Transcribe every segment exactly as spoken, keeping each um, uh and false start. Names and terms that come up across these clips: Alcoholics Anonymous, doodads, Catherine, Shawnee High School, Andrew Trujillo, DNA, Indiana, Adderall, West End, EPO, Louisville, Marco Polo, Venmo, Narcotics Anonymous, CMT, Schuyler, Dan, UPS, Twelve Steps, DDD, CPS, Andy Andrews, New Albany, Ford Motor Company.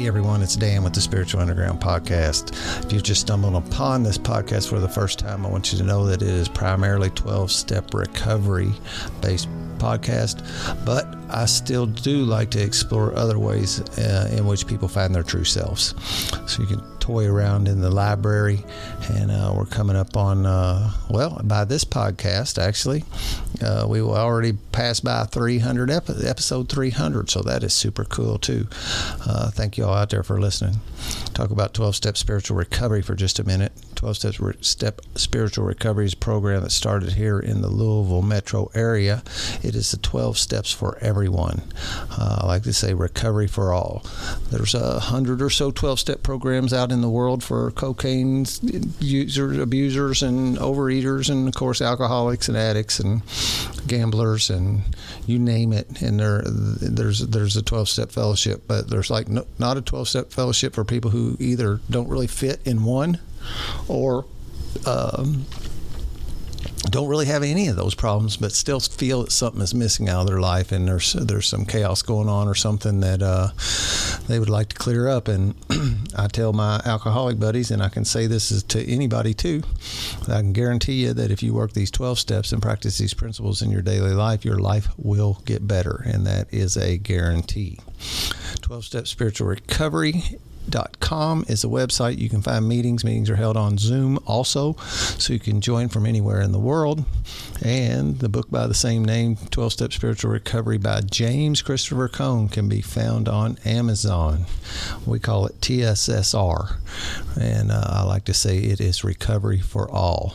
Hey everyone, it's Dan with the Spiritual Underground Podcast. If you've just stumbled upon this podcast for the first time, I want you to know that it is primarily twelve-step recovery-based podcast, but I still do like to explore other ways uh, in which people find their true selves. So you can toy around in the library, and uh, we're coming up on, uh, well, by this podcast, actually, uh, we will already pass by three hundred ep- episode three hundred, so that is super cool, too. Uh, thank you all out there for listening. Talk about twelve-step spiritual recovery for just a minute. twelve-step spiritual recovery is a program that started here in the Louisville metro area. It is the twelve steps for everyone. Uh, I like to say recovery for all. There's a hundred or so twelve-step programs out in the world for cocaine users, abusers, and overeaters, and of course alcoholics and addicts and gamblers and you name it. And there, there's there's a twelve-step fellowship, but there's like no, not a twelve-step fellowship for people who either don't really fit in one, or um, don't really have any of those problems, but still feel that something is missing out of their life, and there's there's some chaos going on or something that uh, they would like to clear up. And I tell my alcoholic buddies, and I can say this is to anybody too, I can guarantee you that if you work these twelve steps and practice these principles in your daily life, your life will get better, and that is a guarantee. twelve-step spiritual recovery Dot com is a website. You can find meetings. Meetings are held on Zoom also, so you can join from anywhere in the world. And the book by the same name, twelve-Step Spiritual Recovery by James Christopher Cone, can be found on Amazon. We call it T S S R, and uh, I like to say it is recovery for all.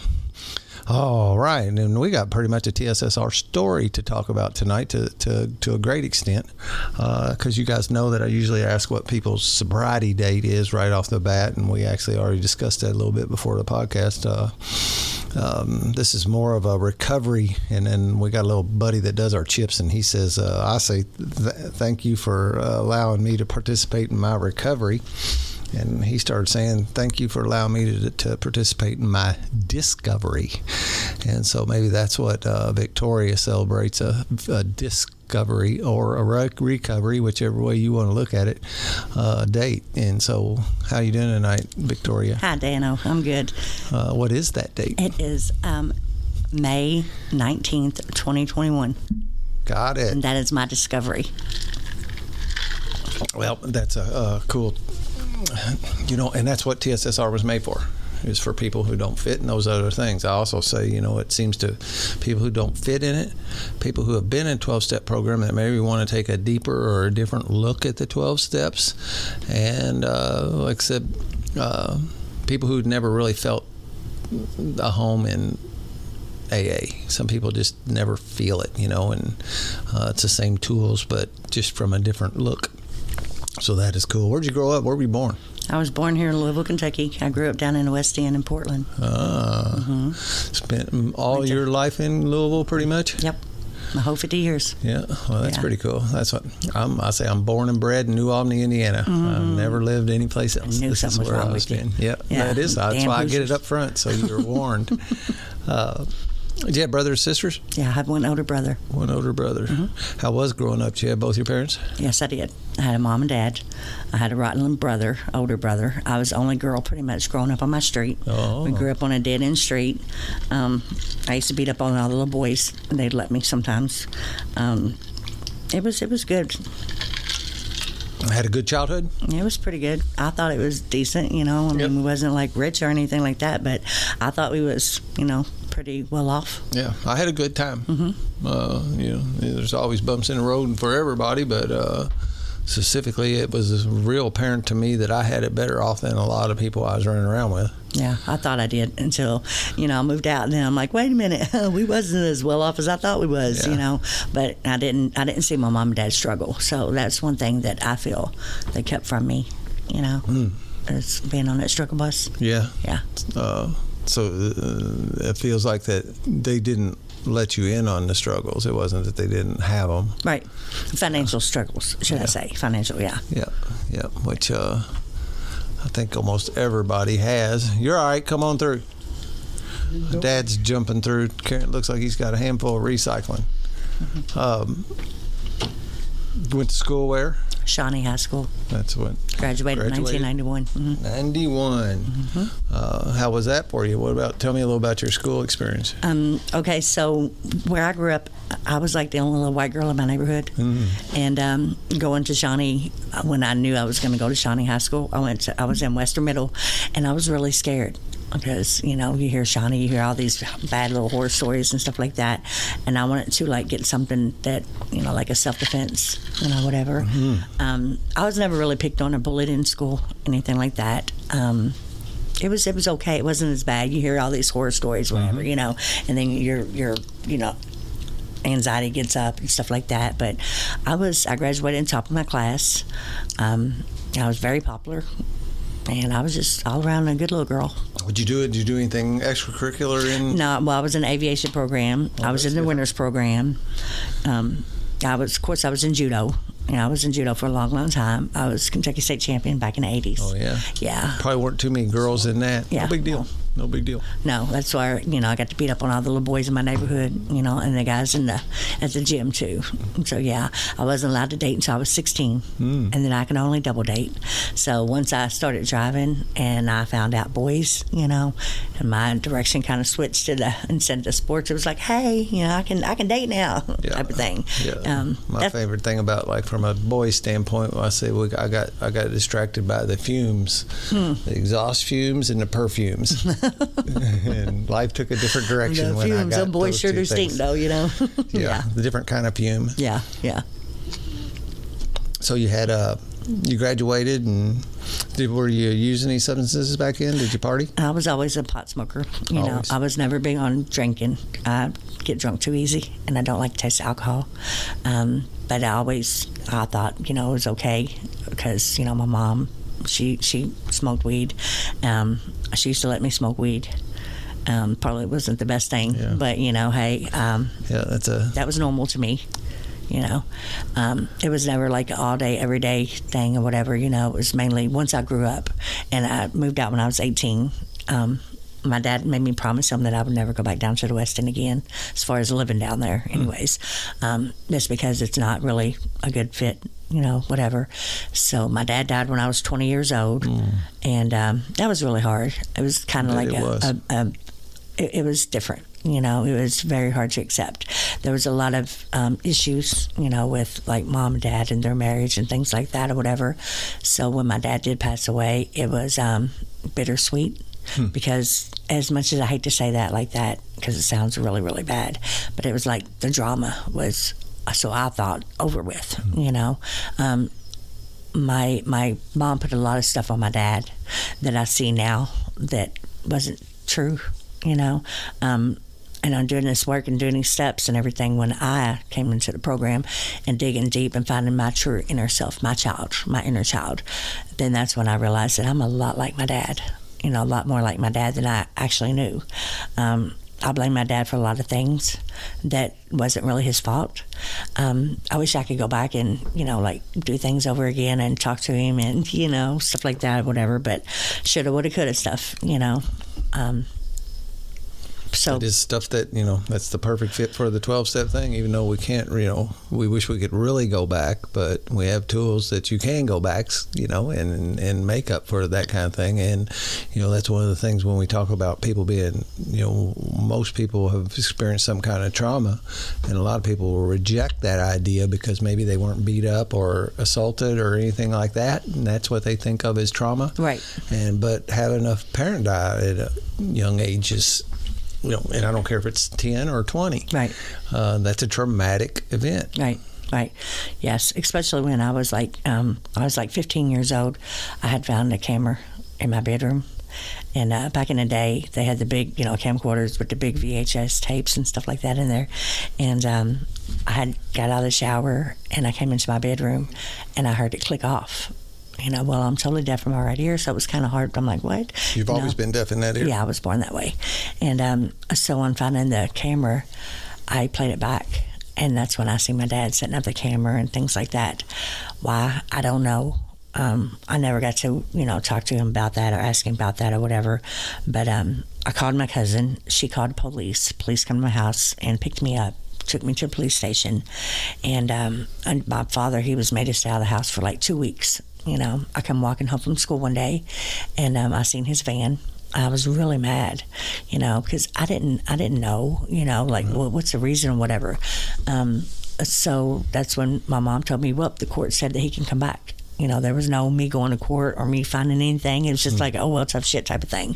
All right, and we got pretty much a T S S R story to talk about tonight to to, to a great extent, because uh, you guys know that I usually ask what people's sobriety date is right off the bat, and we actually already discussed that a little bit before the podcast. Uh, um, this is more of a recovery, and then we got a little buddy that does our chips, and he says, uh, I say th- thank you for uh, allowing me to participate in my recovery. And he started saying, thank you for allowing me to, to participate in my discovery. And so maybe that's what uh, Victoria celebrates, a, a discovery or a rec- recovery, whichever way you want to look at it, uh, date. And so how you doing tonight, Victoria? Hi, Dano. I'm good. Uh, what is that date? It is um, May nineteenth, twenty twenty-one. Got it. And that is my discovery. Well, that's a, a cool... You know, and that's what T S S R was made for, is for people who don't fit in those other things. I also say, you know, it seems to people who don't fit in it, people who have been in twelve-step program that maybe want to take a deeper or a different look at the twelve steps. And uh, like I said, uh, people who'd never really felt a home in A A. Some people just never feel it, you know, and uh, it's the same tools, but just from a different look. So that is cool. Where'd you grow up? Where were you born? I was born here in Louisville, Kentucky. I grew up down in the West End in Portland. Ah. Mm-hmm. Spent all Went your to... life in Louisville, pretty much? Yep. My whole fifty years. Yeah. Well, that's yeah. pretty cool. That's what I'm, I say I'm born and bred in New Albany, Indiana. Mm-hmm. I've never lived any place else. I knew this something is where was wrong I was with been. You. Yep. Yeah. That is. That's Damn why losers. I get it up front, so you're warned. uh, Did you have brothers or sisters? Yeah, I have one older brother. One older brother. Mm-hmm. How was growing up? Did you have both your parents? Yes, I did. I had a mom and dad. I had a right-hand brother, older brother. I was the only girl pretty much growing up on my street. Oh. We grew up on a dead-end street. Um, I used to beat up on all the little boys. They'd let me sometimes. Um, it was it was good. I had a good childhood? It was pretty good. I thought it was decent, you know. I mean, yep. We wasn't, like, rich or anything like that, but I thought we was, you know, pretty well off. Yeah, I had a good time. Mm-hmm. Uh, you know, there's always bumps in the road for everybody, but uh, specifically it was real apparent to me that I had it better off than a lot of people I was running around with. Yeah, I thought I did until, you know, I moved out, and then I'm like, wait a minute, we wasn't as well off as I thought we was, yeah. you know. But I didn't, I didn't see my mom and dad struggle, so that's one thing that I feel they kept from me, you know, mm. is being on that struggle bus. Yeah. Yeah. Uh, so uh, it feels like that they didn't let you in on the struggles. It wasn't that they didn't have them. Right. Financial uh, struggles, should yeah. I say? Financial, yeah. Yeah, yeah, which... Uh, I think almost everybody has. You're all right. Come on through. Dad's jumping through. Karen looks like he's got a handful of recycling. Um, went to school where? Shawnee High School. That's what. Graduated in nineteen ninety-one. Mm-hmm. ninety-one. Mm-hmm. Uh, how was that for you? What about, tell me a little about your school experience. Um, okay, so where I grew up, I was like the only little white girl in my neighborhood. Mm-hmm. And um, going to Shawnee, when I knew I was going to go to Shawnee High School, I went to, I was in Western Middle, and I was really scared. Because, you know, you hear Shawnee, you hear all these bad little horror stories and stuff like that. And I wanted to, like, get something that, you know, like a self-defense, you know, whatever. Mm-hmm. Um, I was never really picked on or bullied in school, anything like that. Um, it was it was okay. It wasn't as bad. You hear all these horror stories, whatever, mm-hmm. you know, and then you're, you're, you know, anxiety gets up and stuff like that. But I was, I graduated in top of my class. Um, I was very popular. And I was just all around a good little girl. Would you do it? Did you do anything extracurricular in? No, well, I was in the aviation program. Oh, I was in the good. Winters program. Um, I was, of course, I was in judo. And I was in judo for a long, long time. I was Kentucky State Champion back in the eighties. Oh, yeah? Yeah. Probably weren't too many girls in that. Yeah. No big deal. No big deal. No, that's why, you know, I got to beat up on all the little boys in my neighborhood, you know, and the guys in the at the gym, too. So, yeah, I wasn't allowed to date until I was sixteen, mm. and then I could only double date. So once I started driving and I found out boys, you know, and my direction kind of switched to the, instead of the sports, it was like, hey, you know, I can I can date now, yeah. type of thing. Yeah. Um, my favorite thing about, like, from a boy's standpoint, I say well, I got I got distracted by the fumes, hmm. the exhaust fumes and the perfumes. And life took a different direction the when fumes, I got those boys sure do stink, though, you know. yeah, yeah, the different kind of fume. Yeah, yeah. So you had a, you graduated, and did, were you using any substances back then? Did you party? I was always a pot smoker. You always. know, I was never big on drinking. I get drunk too easy, and I don't like to taste alcohol. Um, but I always, I thought, you know, it was okay because, you know, my mom, She she smoked weed. Um, she used to let me smoke weed. Um, probably wasn't the best thing, yeah. but you know, hey, um, yeah, that's a that was normal to me. You know, um, it was never like an all day, every day thing or whatever. You know, it was mainly once I grew up, and I moved out when I was eighteen. Um, my dad made me promise him that I would never go back down to the West End again, as far as living down there, anyways, mm. um, just because it's not really a good fit. You know, whatever. So my dad died when I was twenty years old, mm. and um, that was really hard. It was kind of like it a, was. a, a it, it was different. You know, it was very hard to accept. There was a lot of um, issues, you know, with like mom and dad and their marriage and things like that or whatever. So when my dad did pass away, it was um, bittersweet. Hmm. Because as much as I hate to say that like that, because it sounds really, really bad, but it was like the drama was. So I thought over with, you know. Um, my my mom put a lot of stuff on my dad that I see now that wasn't true, you know. Um, and I'm doing this work and doing these steps and everything when I came into the program and digging deep and finding my true inner self, my child, my inner child. Then that's when I realized that I'm a lot like my dad, you know, a lot more like my dad than I actually knew. Um, I blame my dad for a lot of things that wasn't really his fault. Um, I wish I could go back and, you know, like do things over again and talk to him and, you know, stuff like that, whatever. But shoulda, woulda, coulda stuff, you know. Um, so it is stuff that, you know, that's the perfect fit for the twelve-step thing, even though we can't, you know, we wish we could really go back, but we have tools that you can go back, you know, and and make up for that kind of thing. And, you know, that's one of the things when we talk about people being, you know, most people have experienced some kind of trauma, and a lot of people will reject that idea because maybe they weren't beat up or assaulted or anything like that, and that's what they think of as trauma. Right. And but having a parent die at a young age is... You know, and I don't care if it's ten or twenty. Right. Uh, that's a traumatic event. Right. Right. Yes. Especially when I was like, um, I was like fifteen years old. I had found a camera in my bedroom, and uh, back in the day, they had the big, you know, camcorders with the big V H S tapes and stuff like that in there. And um, I had got out of the shower, and I came into my bedroom, and I heard it click off. You know, well, I'm totally deaf from my right ear, so it was kind of hard. I'm like, what? You've you always know? been deaf in that ear? Yeah, I was born that way. And um, so on finding the camera, I played it back. And that's when I see my dad setting up the camera and things like that. Why? I don't know. Um, I never got to, you know, talk to him about that or ask him about that or whatever. But um, I called my cousin. She called police. Police come to my house and picked me up. took me to the police station. And um, and my father, he was made to stay out of the house for like two weeks. You know, I come walking home from school one day, and um, I seen his van. I was really mad, you know, because I didn't, I didn't know, you know, like, mm-hmm. well, what's the reason or whatever. Um, so that's when my mom told me, well, the court said that he can come back. You know, there was no me going to court or me finding anything. It was just mm-hmm. like, oh, well, tough shit type of thing.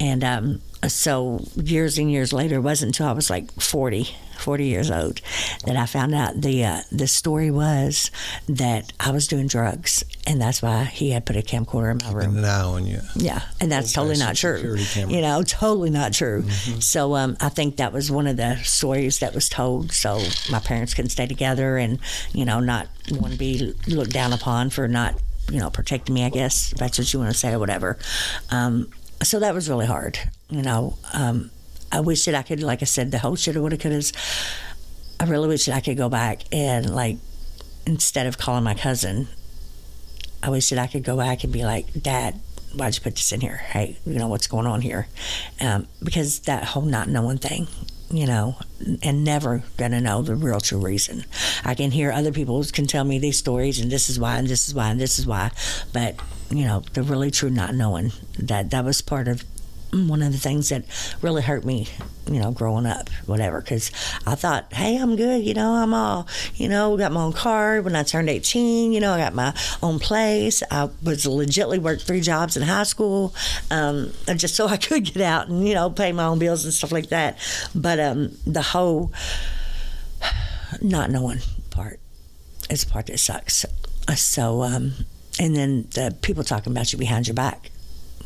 And um, so years and years later, it wasn't until I was like forty, forty years old that I found out the, uh, the story was that I was doing drugs, and that's why he had put a camcorder in my room. Keeping an eye on you. Yeah, and that's totally not true. You know, totally not true. Mm-hmm. So um, I think that was one of the stories that was told, so my parents couldn't stay together and, you know, not want to be looked down upon for not, you know, protecting me, I guess, if that's what you want to say or whatever. Um, so that was really hard, you know. Um, I wish that I could, like I said, the whole shoulda, woulda, couldas. I really wish that I could go back and, like, instead of calling my cousin, I wish that I could go back and be like, Dad, why'd you put this in here? Hey, you know, what's going on here? Um, because that whole not knowing thing, you know, and never gonna know the real true reason. I can hear other people can tell me these stories, and this is why, and this is why, and this is why. But, you know, the really true not knowing, that that was part of one of the things that really hurt me, you know, growing up, whatever, because I thought, hey, I'm good, you know, I'm all, you know, got my own car when I turned eighteen, you know, I got my own place, I was legitimately worked three jobs in high school, um, just so I could get out and, you know, pay my own bills and stuff like that. But um, the whole not knowing part is the part that sucks. So, um, and then the people talking about you behind your back,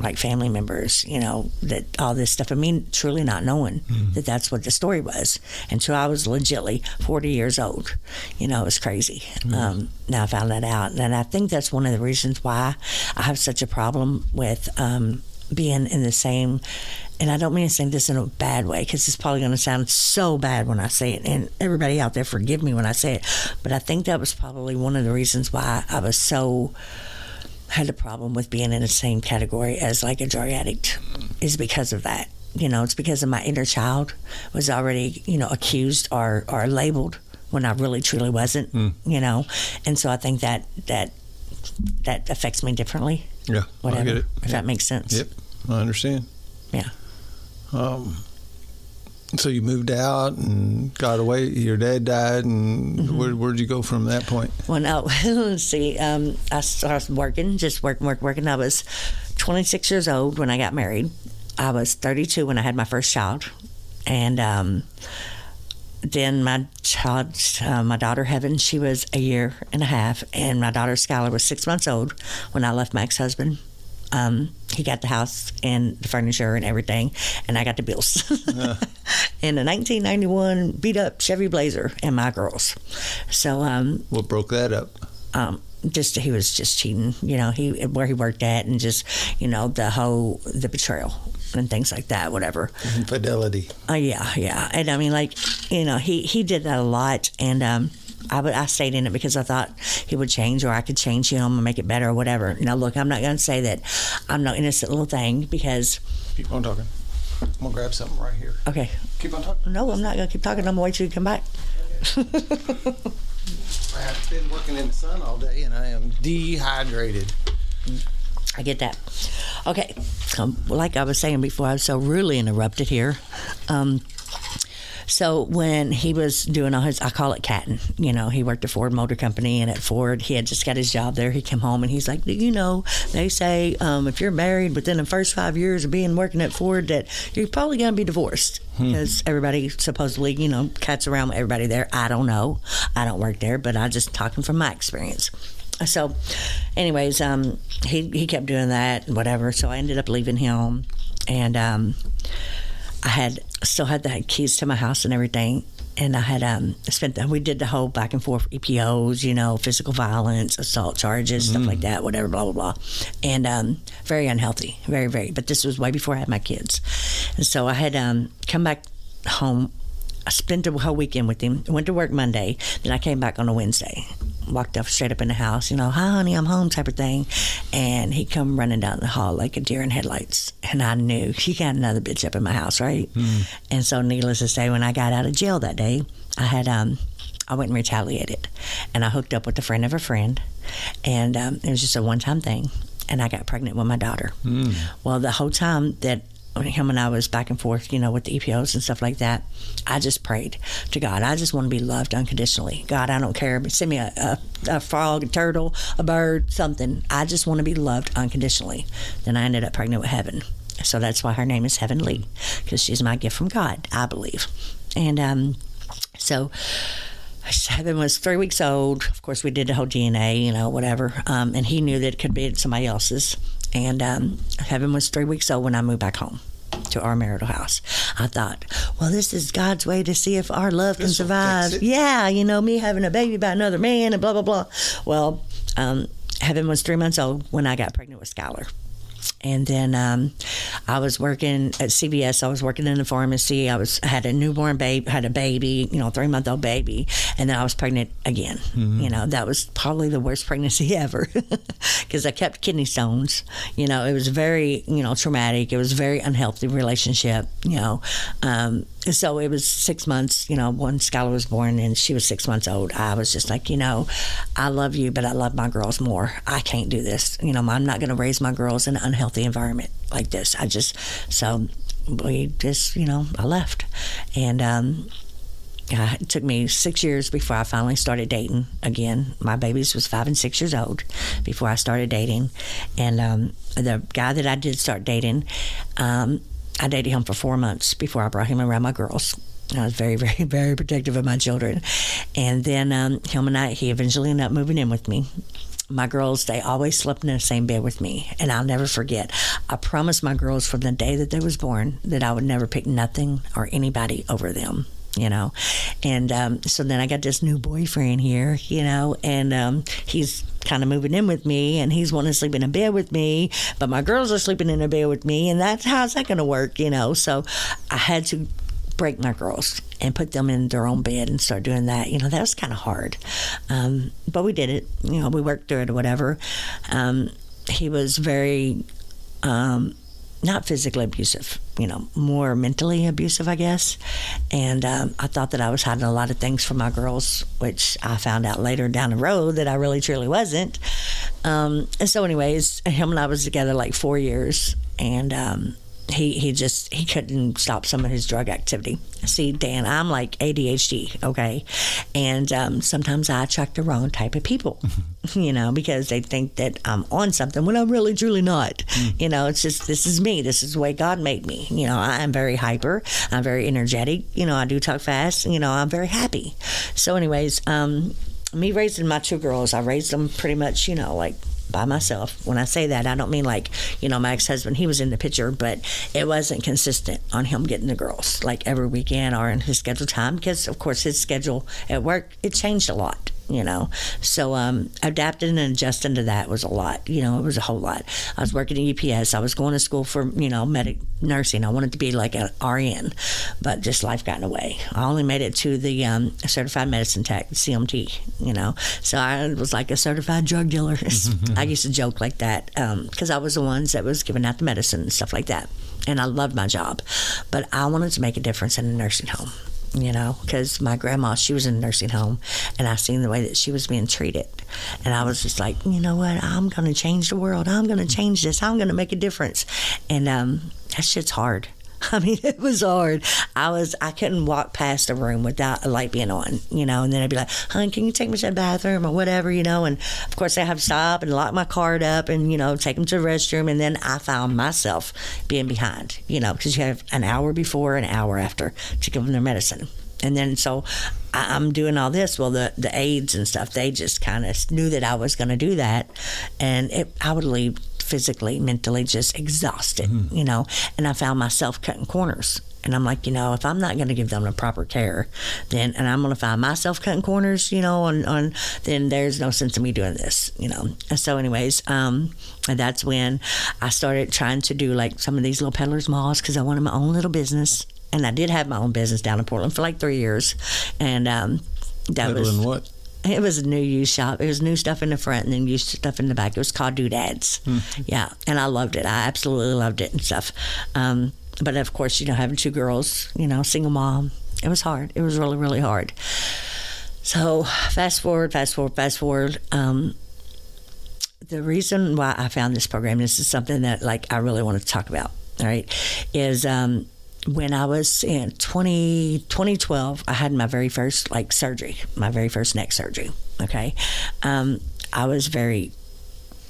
like family members, you know, that all this stuff. I mean, truly not knowing mm. that that's what the story was until I was legitimately forty years old. You know, it was crazy. Mm. Um, now I found that out. And I think that's one of the reasons why I have such a problem with um, being in the same, and I don't mean to say this in a bad way, because it's probably going to sound so bad when I say it, and everybody out there forgive me when I say it, but I think that was probably one of the reasons why I was so... had a problem with being in the same category as like a drug addict, is because of that. You know, it's because of my inner child was already, you know, accused or, or labeled when I really truly wasn't, mm. you know. And so I think that that that affects me differently. Yeah, whatever, I get it. If yep. that makes sense. Yep, I understand. Yeah. Um. So you moved out and got away. Your dad died, and mm-hmm. where, where'd you go from that point? Well, no, let's see. Um, I started working, just working, working, working. I was twenty-six years old when I got married. I was thirty-two when I had my first child, and um, then my child, uh, my daughter Heaven, she was a year and a half, and my daughter Schuyler was six months old when I left my ex-husband. Um, he got the house and the furniture and everything, and I got the bills. uh. And a nineteen ninety-one beat-up Chevy Blazer and my girls. So, um... what broke that up? Um, just, he was just cheating, you know, he where he worked at, and just, you know, the whole, the betrayal and things like that, whatever. Infidelity. Uh, yeah, yeah. And, I mean, like, you know, he, he did that a lot, and, um... I, would, I stayed in it because I thought he would change, or I could change him and make it better or whatever. Now, look, I'm not going to say that I'm no innocent little thing, because... Keep on talking. I'm going to grab something right here. Okay. Keep on talking. No, I'm not going to keep talking. I'm going to wait till you come back. Okay. I've been working in the sun all day, and I am dehydrated. I get that. Okay. Um, like I was saying before, I was so rudely interrupted here. Um... So when he was doing all his, I call it catting, you know, he worked at Ford Motor Company, and at Ford, he had just got his job there. He came home and he's like, do you know, they say um, if you're married within the first five years of being working at Ford, that you're probably going to be divorced. Because hmm. everybody supposedly, you know, cats around with everybody there. I don't know. I don't work there, but I'm just talking from my experience. So anyways, um, he, he kept doing that and whatever. So I ended up leaving him, and um, I had... still had the keys to my house and everything, and I had um spent the, we did the whole back and forth E P Os, you know, physical violence, assault charges, mm-hmm. stuff like that, whatever, blah blah blah, and um very unhealthy, very very. But this was way before I had my kids, and so I had um come back home. I spent the whole weekend with him. Went to work Monday, then I came back on a Wednesday. Walked up straight up in the house, you know, hi honey, I'm home type of thing, and he come running down the hall like a deer in headlights, and I knew he got another bitch up in my house, right? Mm. And so needless to say, when I got out of jail that day, I had um, I went and retaliated, and I hooked up with a friend of a friend, and um, it was just a one-time thing, and I got pregnant with my daughter. Mm. Well, the whole time that him and I was back and forth, you know, with the E P Os and stuff like that, I just prayed to God. I just want to be loved unconditionally. God, I don't care, but send me a, a, a frog, a turtle, a bird, something. I just want to be loved unconditionally. Then I ended up pregnant with Heaven. So that's why her name is Heaven Lee, because she's my gift from God, I believe. And um, so Heaven was three weeks old. Of course, we did the whole D N A, you know, whatever. Um, and he knew that it could be somebody else's. And um, Heaven was three weeks old when I moved back home to our marital house. I thought, well, this is God's way to see if our love can survive. Yeah, you know, me having a baby by another man and blah, blah, blah. Well, um, Heaven was three months old when I got pregnant with Schuyler. And then um, I was working at C V S. I was working in the pharmacy. I was had a newborn baby, had a baby, you know, three-month-old baby. And then I was pregnant again. Mm-hmm. You know, that was probably the worst pregnancy ever because I kept kidney stones. You know, it was very, you know, traumatic. It was a very unhealthy relationship, you know. Um, so it was six months, you know, when Schuyler was born and she was six months old. I was just like, you know, I love you, but I love my girls more. I can't do this. You know, I'm not going to raise my girls in an unhealthy environment like this. I just, so we just, you know, I left. And um, it took me six years before I finally started dating again. My babies was five and six years old before I started dating. And um, the guy that I did start dating, um, I dated him for four months before I brought him around my girls. I was very, very, very protective of my children. And then um, him and I, he eventually ended up moving in with me. My girls, they always slept in the same bed with me, and I'll never forget. I promised my girls from the day that they was born that I would never pick nothing or anybody over them, you know. And um, so then I got this new boyfriend here, you know, and um, he's kind of moving in with me, and he's wanting to sleep in a bed with me, but my girls are sleeping in a bed with me, and that's how's that going to work, you know? So I had to break my girls and put them in their own bed and start doing that. You know, that was kind of hard. Um, but we did it. You know, we worked through it or whatever. Um, he was very, um, not physically abusive, you know, more mentally abusive, I guess. And um, I thought that I was hiding a lot of things from my girls, which I found out later down the road that I really truly wasn't. Um, and so anyways, him and I was together like four years. And, um, He he just, he couldn't stop some of his drug activity. See, Dan, I'm like A D H D, okay? And um, sometimes I attract the wrong type of people, you know, because they think that I'm on something when I'm really, truly not. Mm. You know, it's just, this is me. This is the way God made me. You know, I am very hyper. I'm very energetic. You know, I do talk fast. You know, I'm very happy. So anyways, um, me raising my two girls, I raised them pretty much, you know, like, by myself. When I say that, I don't mean like, you know, my ex-husband, he was in the picture, but it wasn't consistent on him getting the girls like every weekend or in his scheduled time, because of course his schedule at work, it changed a lot, you know. So um, adapting and adjusting to that was a lot, you know, it was a whole lot. I was working at U P S. I was going to school for, you know, medic nursing. I wanted to be like an R N, but just life got in the way. I only made it to the um, certified medicine tech, C M T, you know. So I was like a certified drug dealer. I used to joke like that because um, I was the ones that was giving out the medicine and stuff like that. And I loved my job, but I wanted to make a difference in a nursing home. You know, because my grandma, she was in a nursing home, and I seen the way that she was being treated. And I was just like, you know what? I'm going to change the world. I'm going to change this. I'm going to make a difference. And um, that shit's hard. I mean, it was hard. I was, I couldn't walk past a room without a light being on, you know, and then I'd be like, hon, can you take me to the bathroom or whatever, you know, and of course I have to stop and lock my card up and, you know, take them to the restroom. And then I found myself being behind, you know, because you have an hour before, an hour after to give them their medicine. And then so I, I'm doing all this. Well, the, the aides and stuff, they just kind of knew that I was going to do that. And it, I would leave physically, mentally, just exhausted, mm-hmm. you know, and I found myself cutting corners. And I'm like, you know, if I'm not going to give them the proper care, then, and I'm going to find myself cutting corners, you know, on, on, then there's no sense in me doing this, you know. And so anyways, um, and that's when I started trying to do like some of these little peddlers malls because I wanted my own little business. And I did have my own business down in Portland for like three years. And um, that Peddling was... what? It was a new used shop. It was new stuff in the front and then used stuff in the back. It was called Doodads. Mm-hmm. Yeah. And I loved it. I absolutely loved it and stuff. Um, but, of course, you know, having two girls, you know, single mom, It was hard. It was really, really hard. So fast forward, fast forward, fast forward. Um, the reason why I found this program, this is something that like I really want to talk about, all right, is um, when I was in twenty twelve, I had my very first like surgery, my very first neck surgery, okay? Um, I was very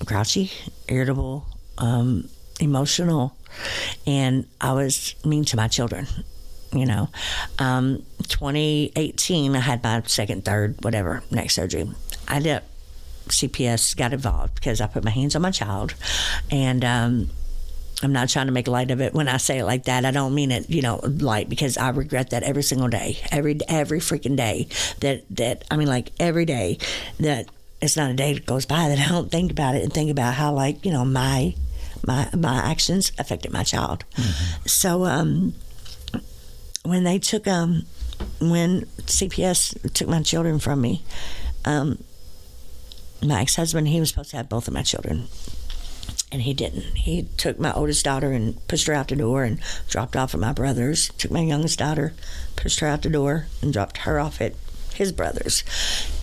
grouchy, irritable, um, emotional, and I was mean to my children. You know, um, twenty eighteen, I had my second, third, whatever, neck surgery. I ended up, C P S got involved because I put my hands on my child. And um, I'm not trying to make light of it. When I say it like that, I don't mean it, you know, light, because I regret that every single day, every every freaking day that, that I mean, like every day that it's not a day that goes by that I don't think about it and think about how, like, you know, my, my, my actions affected my child. Mm-hmm. So, um... when they took, um, when C P S took my children from me, um, my ex-husband, he was supposed to have both of my children, and he didn't. He took my oldest daughter and pushed her out the door and dropped off at my brother's, took my youngest daughter, pushed her out the door, and dropped her off at his brother's.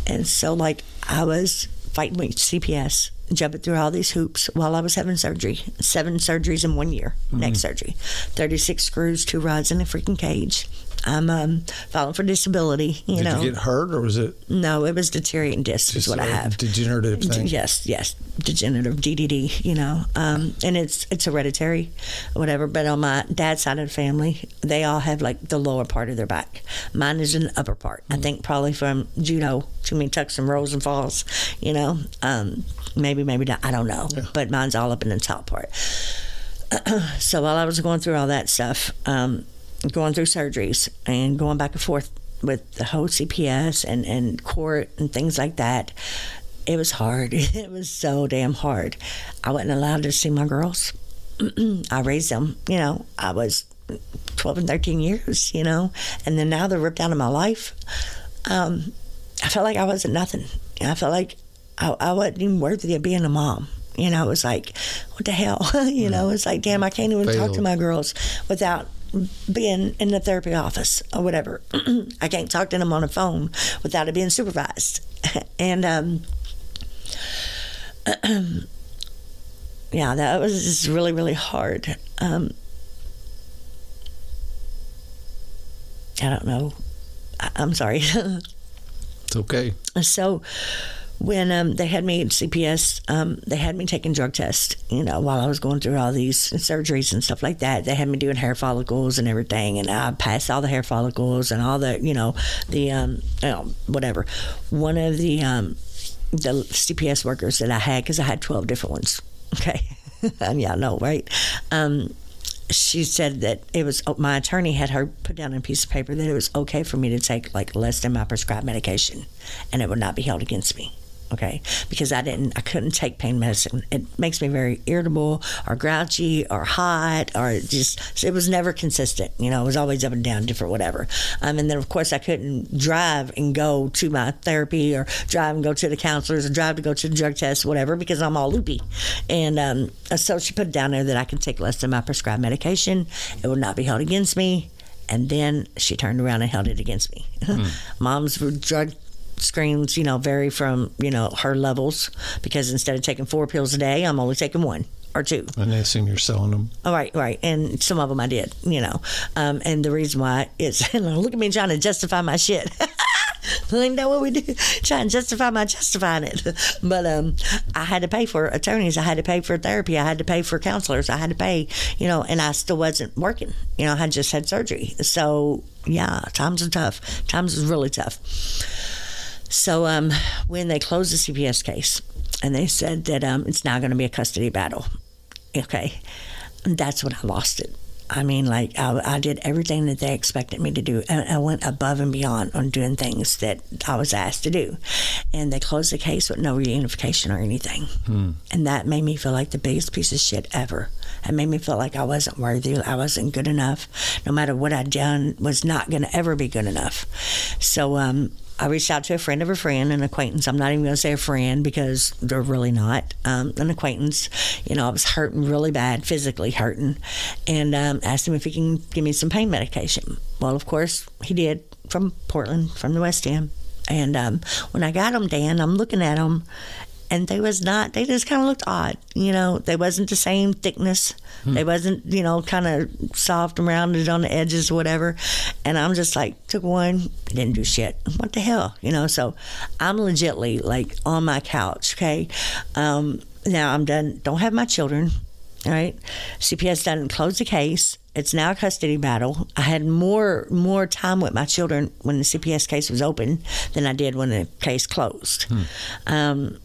And so, like, I was fighting with C P S, jumping through all these hoops while I was having surgery. Seven surgeries in one year, mm-hmm. neck surgery. thirty-six screws, two rods in a freaking cage. I'm um, filing for disability, you did know. Did you get hurt, or was it? No, it was deteriorating disc is what I have. Degenerative thing? Yes, yes. Degenerative, D D D, you know. Um, and it's it's hereditary, whatever. But on my dad's side of the family, they all have, like, the lower part of their back. Mine is in the upper part. Mm-hmm. I think probably from judo, too many tucks and rolls and falls, you know. Um, maybe, maybe not. I don't know. Yeah. But mine's all up in the top part. So while I was going through all that stuff, um, going through surgeries and going back and forth with the whole C P S and, and court and things like that, it was hard. It was so damn hard. I wasn't allowed to see my girls. I raised them, you know. I was twelve and thirteen years, you know. And then now they're ripped out of my life. Um, I felt like I wasn't nothing. I felt like I, I wasn't even worthy of being a mom. You know, it was like, what the hell? you know, it's like, damn, I can't even Failed. talk to my girls without being in the therapy office or whatever. I can't talk to them on the phone without it being supervised. and um, yeah, that was just really, really hard. Um, I don't know. I- I'm sorry. It's okay. So when um, they had me at C P S, um, they had me taking drug tests, you know, while I was going through all these surgeries and stuff like that. They had me doing hair follicles and everything, and I passed all the hair follicles and all the, you know, the, um, you know, whatever. One of the, um, the C P S workers that I had, because I had twelve different ones, okay? Yeah, I know, right? Um, she said that it was, my attorney had her put down on a piece of paper that it was okay for me to take, like, less than my prescribed medication, and it would not be held against me. Okay, because I didn't, I couldn't take pain medicine. It makes me very irritable or grouchy or hot or just, it was never consistent. You know, it was always up and down, different, whatever. Um, and then, of course, I couldn't drive and go to my therapy or drive and go to the counselors or drive to go to the drug test, whatever, because I'm all loopy. And um, so she put it down there that I can take less than my prescribed medication. It would not be held against me. And then she turned around and held it against me. Mm. Mom's drug screens, you know, vary from, you know, her levels, because instead of taking four pills a day, I'm only taking one or two. And I assume you're selling them. All right, right. And some of them I did, you know. Um, and the reason why is, look at me trying to justify my shit. I know what we do, trying to justify my justifying it. But um, I had to pay for attorneys. I had to pay for therapy. I had to pay for counselors. I had to pay, you know, and I still wasn't working. You know, I had just had surgery. So, yeah, times are tough. Times is really tough. So um, when they closed the C P S case, and they said that um, it's now going to be a custody battle, okay, that's when I lost it. I mean, like, I, I did everything that they expected me to do. And I went above and beyond on doing things that I was asked to do. And they closed the case with no reunification or anything. Hmm. And that made me feel like the biggest piece of shit ever. It made me feel like I wasn't worthy. I wasn't good enough. No matter what I'd done, was not going to ever be good enough. So um, I reached out to a friend of a friend, an acquaintance. I'm not even going to say a friend because they're really not. Um, an acquaintance. You know, I was hurting really bad, physically hurting, and um, asked him if he can give me some pain medication. Well, of course, he did, from Portland, from the West End. And um, when I got them, Dan, I'm looking at them, and they was not, they just kind of looked odd. You know, they wasn't the same thickness. Hmm. They wasn't, you know, kind of soft and rounded on the edges or whatever. And I'm just like, took one, didn't do shit. What the hell? You know, so I'm legitly like on my couch, okay? Um, now I'm done, don't have my children, all right? C P S doesn't close the case. It's now a custody battle. I had more more time with my children when the C P S case was open than I did when the case closed. Hmm. Um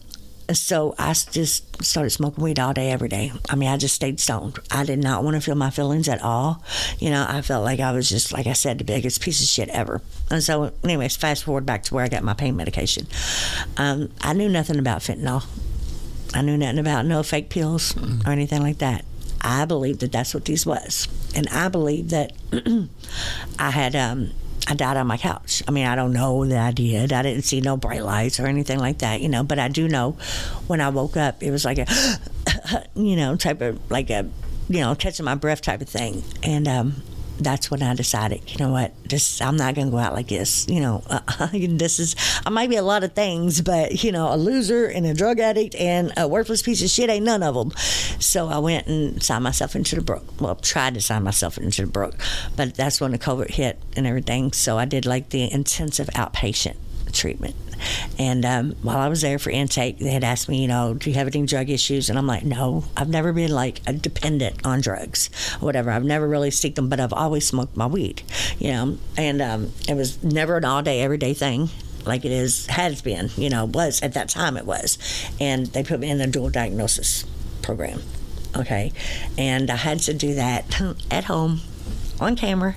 So I just started smoking weed all day, every day. I mean, I just stayed stoned. I did not want to feel my feelings at all. You know, I felt like I was just, like I said, the biggest piece of shit ever. And so anyways, fast forward back to where I got my pain medication. Um, I knew nothing about fentanyl. I knew nothing about no fake pills or anything like that. I believed that that's what these was. And I believed that I had... Um, I died on my couch. I mean, I don't know that I did. I didn't see no bright lights or anything like that, you know, but I do know when I woke up, it was like a, you know, type of like a, you know, catching my breath type of thing. And um, that's when I decided, you know what, this, I'm not going to go out like this. You know, uh, this is, I might be a lot of things, but, you know, a loser and a drug addict and a worthless piece of shit ain't none of them. So I went and signed myself into the brook. Well, tried to sign myself into the brook, but that's when the COVID hit and everything. So I did like the intensive outpatient treatment. And um, while I was there for intake, they had asked me, you know, do you have any drug issues? And I'm like, no, I've never been like a dependent on drugs or whatever. I've never really seeked them, but I've always smoked my weed, you know. And um, it was never an all day, everyday thing. Like it is, has been, you know, was at that time it was. And they put me in a dual diagnosis program, okay? And I had to do that at home, on camera,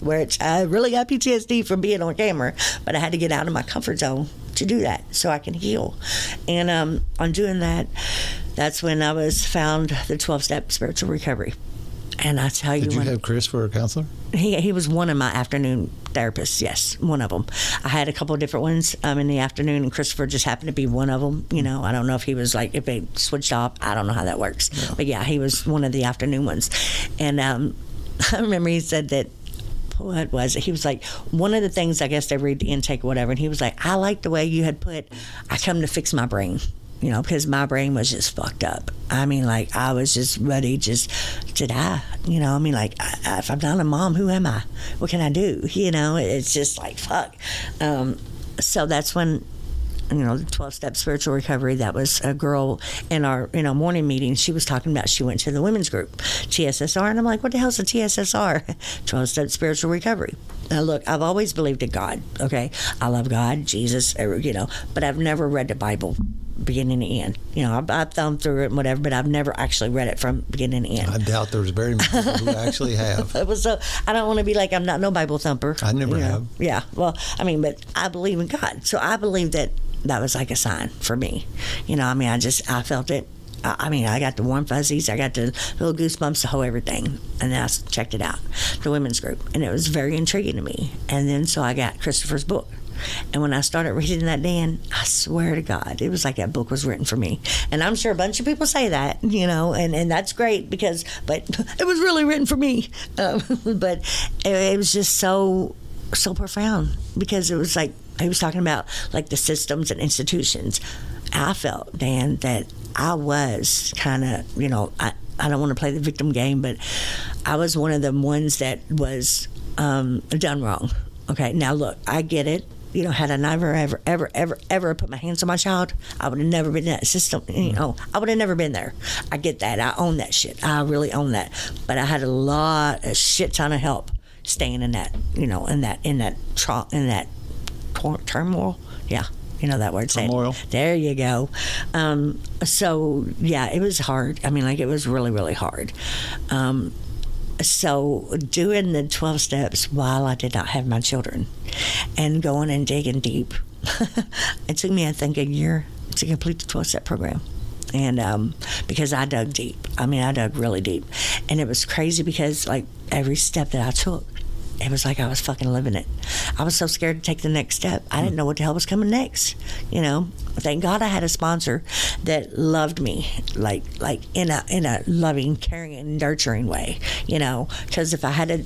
which I really got P T S D from being on camera, but I had to get out of my comfort zone to do that so I can heal. And um, on doing that, that's when I was found the Twelve Step Spiritual Recovery. And I tell you, did you have Chris for a counselor? He he was one of my afternoon therapists. Yes, one of them. I had a couple of different ones um, in the afternoon, and Christopher just happened to be one of them. You know, I don't know if he was like if they switched off. I don't know how that works. Yeah. But yeah, he was one of the afternoon ones, and um, I remember he said that. What was it? He was like, one of the things I guess they read the intake or whatever, and he was like, I like the way you had put, I come to fix my brain. You know, because my brain was just fucked up. I mean, like, I was just ready just to die. You know, I mean, like, I, I, if I'm not a mom, who am I? What can I do? You know, it's just like, fuck. Um, so that's when, you know, the twelve-step spiritual recovery, that was a girl in our, in our morning meeting. She was talking about she went to the women's group, T S S R, and I'm like, what the hell's a T S S R? twelve-step spiritual recovery. Now, look, I've always believed in God, okay? I love God, Jesus, you know, but I've never read the Bible beginning to end. You know, I, I thumbed through it and whatever, but I've never actually read it from beginning to end. I doubt there's very many people who actually have. It was so, I don't want to be like, I'm not no Bible thumper. I never you know? have. Yeah, well, I mean, but I believe in God. So I believe that that was like a sign for me. You know, I mean, I just, I felt it. I, I mean, I got the warm fuzzies. I got the little goosebumps, the whole everything. And then I checked it out, the women's group. And it was very intriguing to me. And then, so I got Christopher's book. And when I started reading that, Dan, I swear to God, it was like that book was written for me. And I'm sure a bunch of people say that, you know, and, and that's great because, but it was really written for me. Um, but it, it was just so, so profound because it was like, he was talking about like the systems and institutions. I felt, Dan, that I was kind of, you know, I, I don't want to play the victim game, but I was one of the ones that was um, done wrong. Okay, now look, I get it. You know, had I never, ever, ever, ever, ever put my hands on my child, I would have never been in that system. You know, I would have never been there. I get that. I own that shit. I really own that. But I had a lot, a shit ton of help staying in that, you know, in that, in that, tra- in that tor- turmoil. Yeah. You know that word. Turmoil. There you go. Um, so, yeah, it was hard. I mean, like, it was really, really hard. Um, So doing the twelve steps while I did not have my children and going and digging deep, it took me, I think, a year to complete the twelve-step program. And um, because I dug deep. I mean, I dug really deep. And it was crazy because, like, every step that I took, it was like I was fucking living it. I was so scared to take the next step. I didn't know what the hell was coming next, you know. Thank God I had a sponsor that loved me, like like in a in a loving, caring, and nurturing way, you know. Because if I had a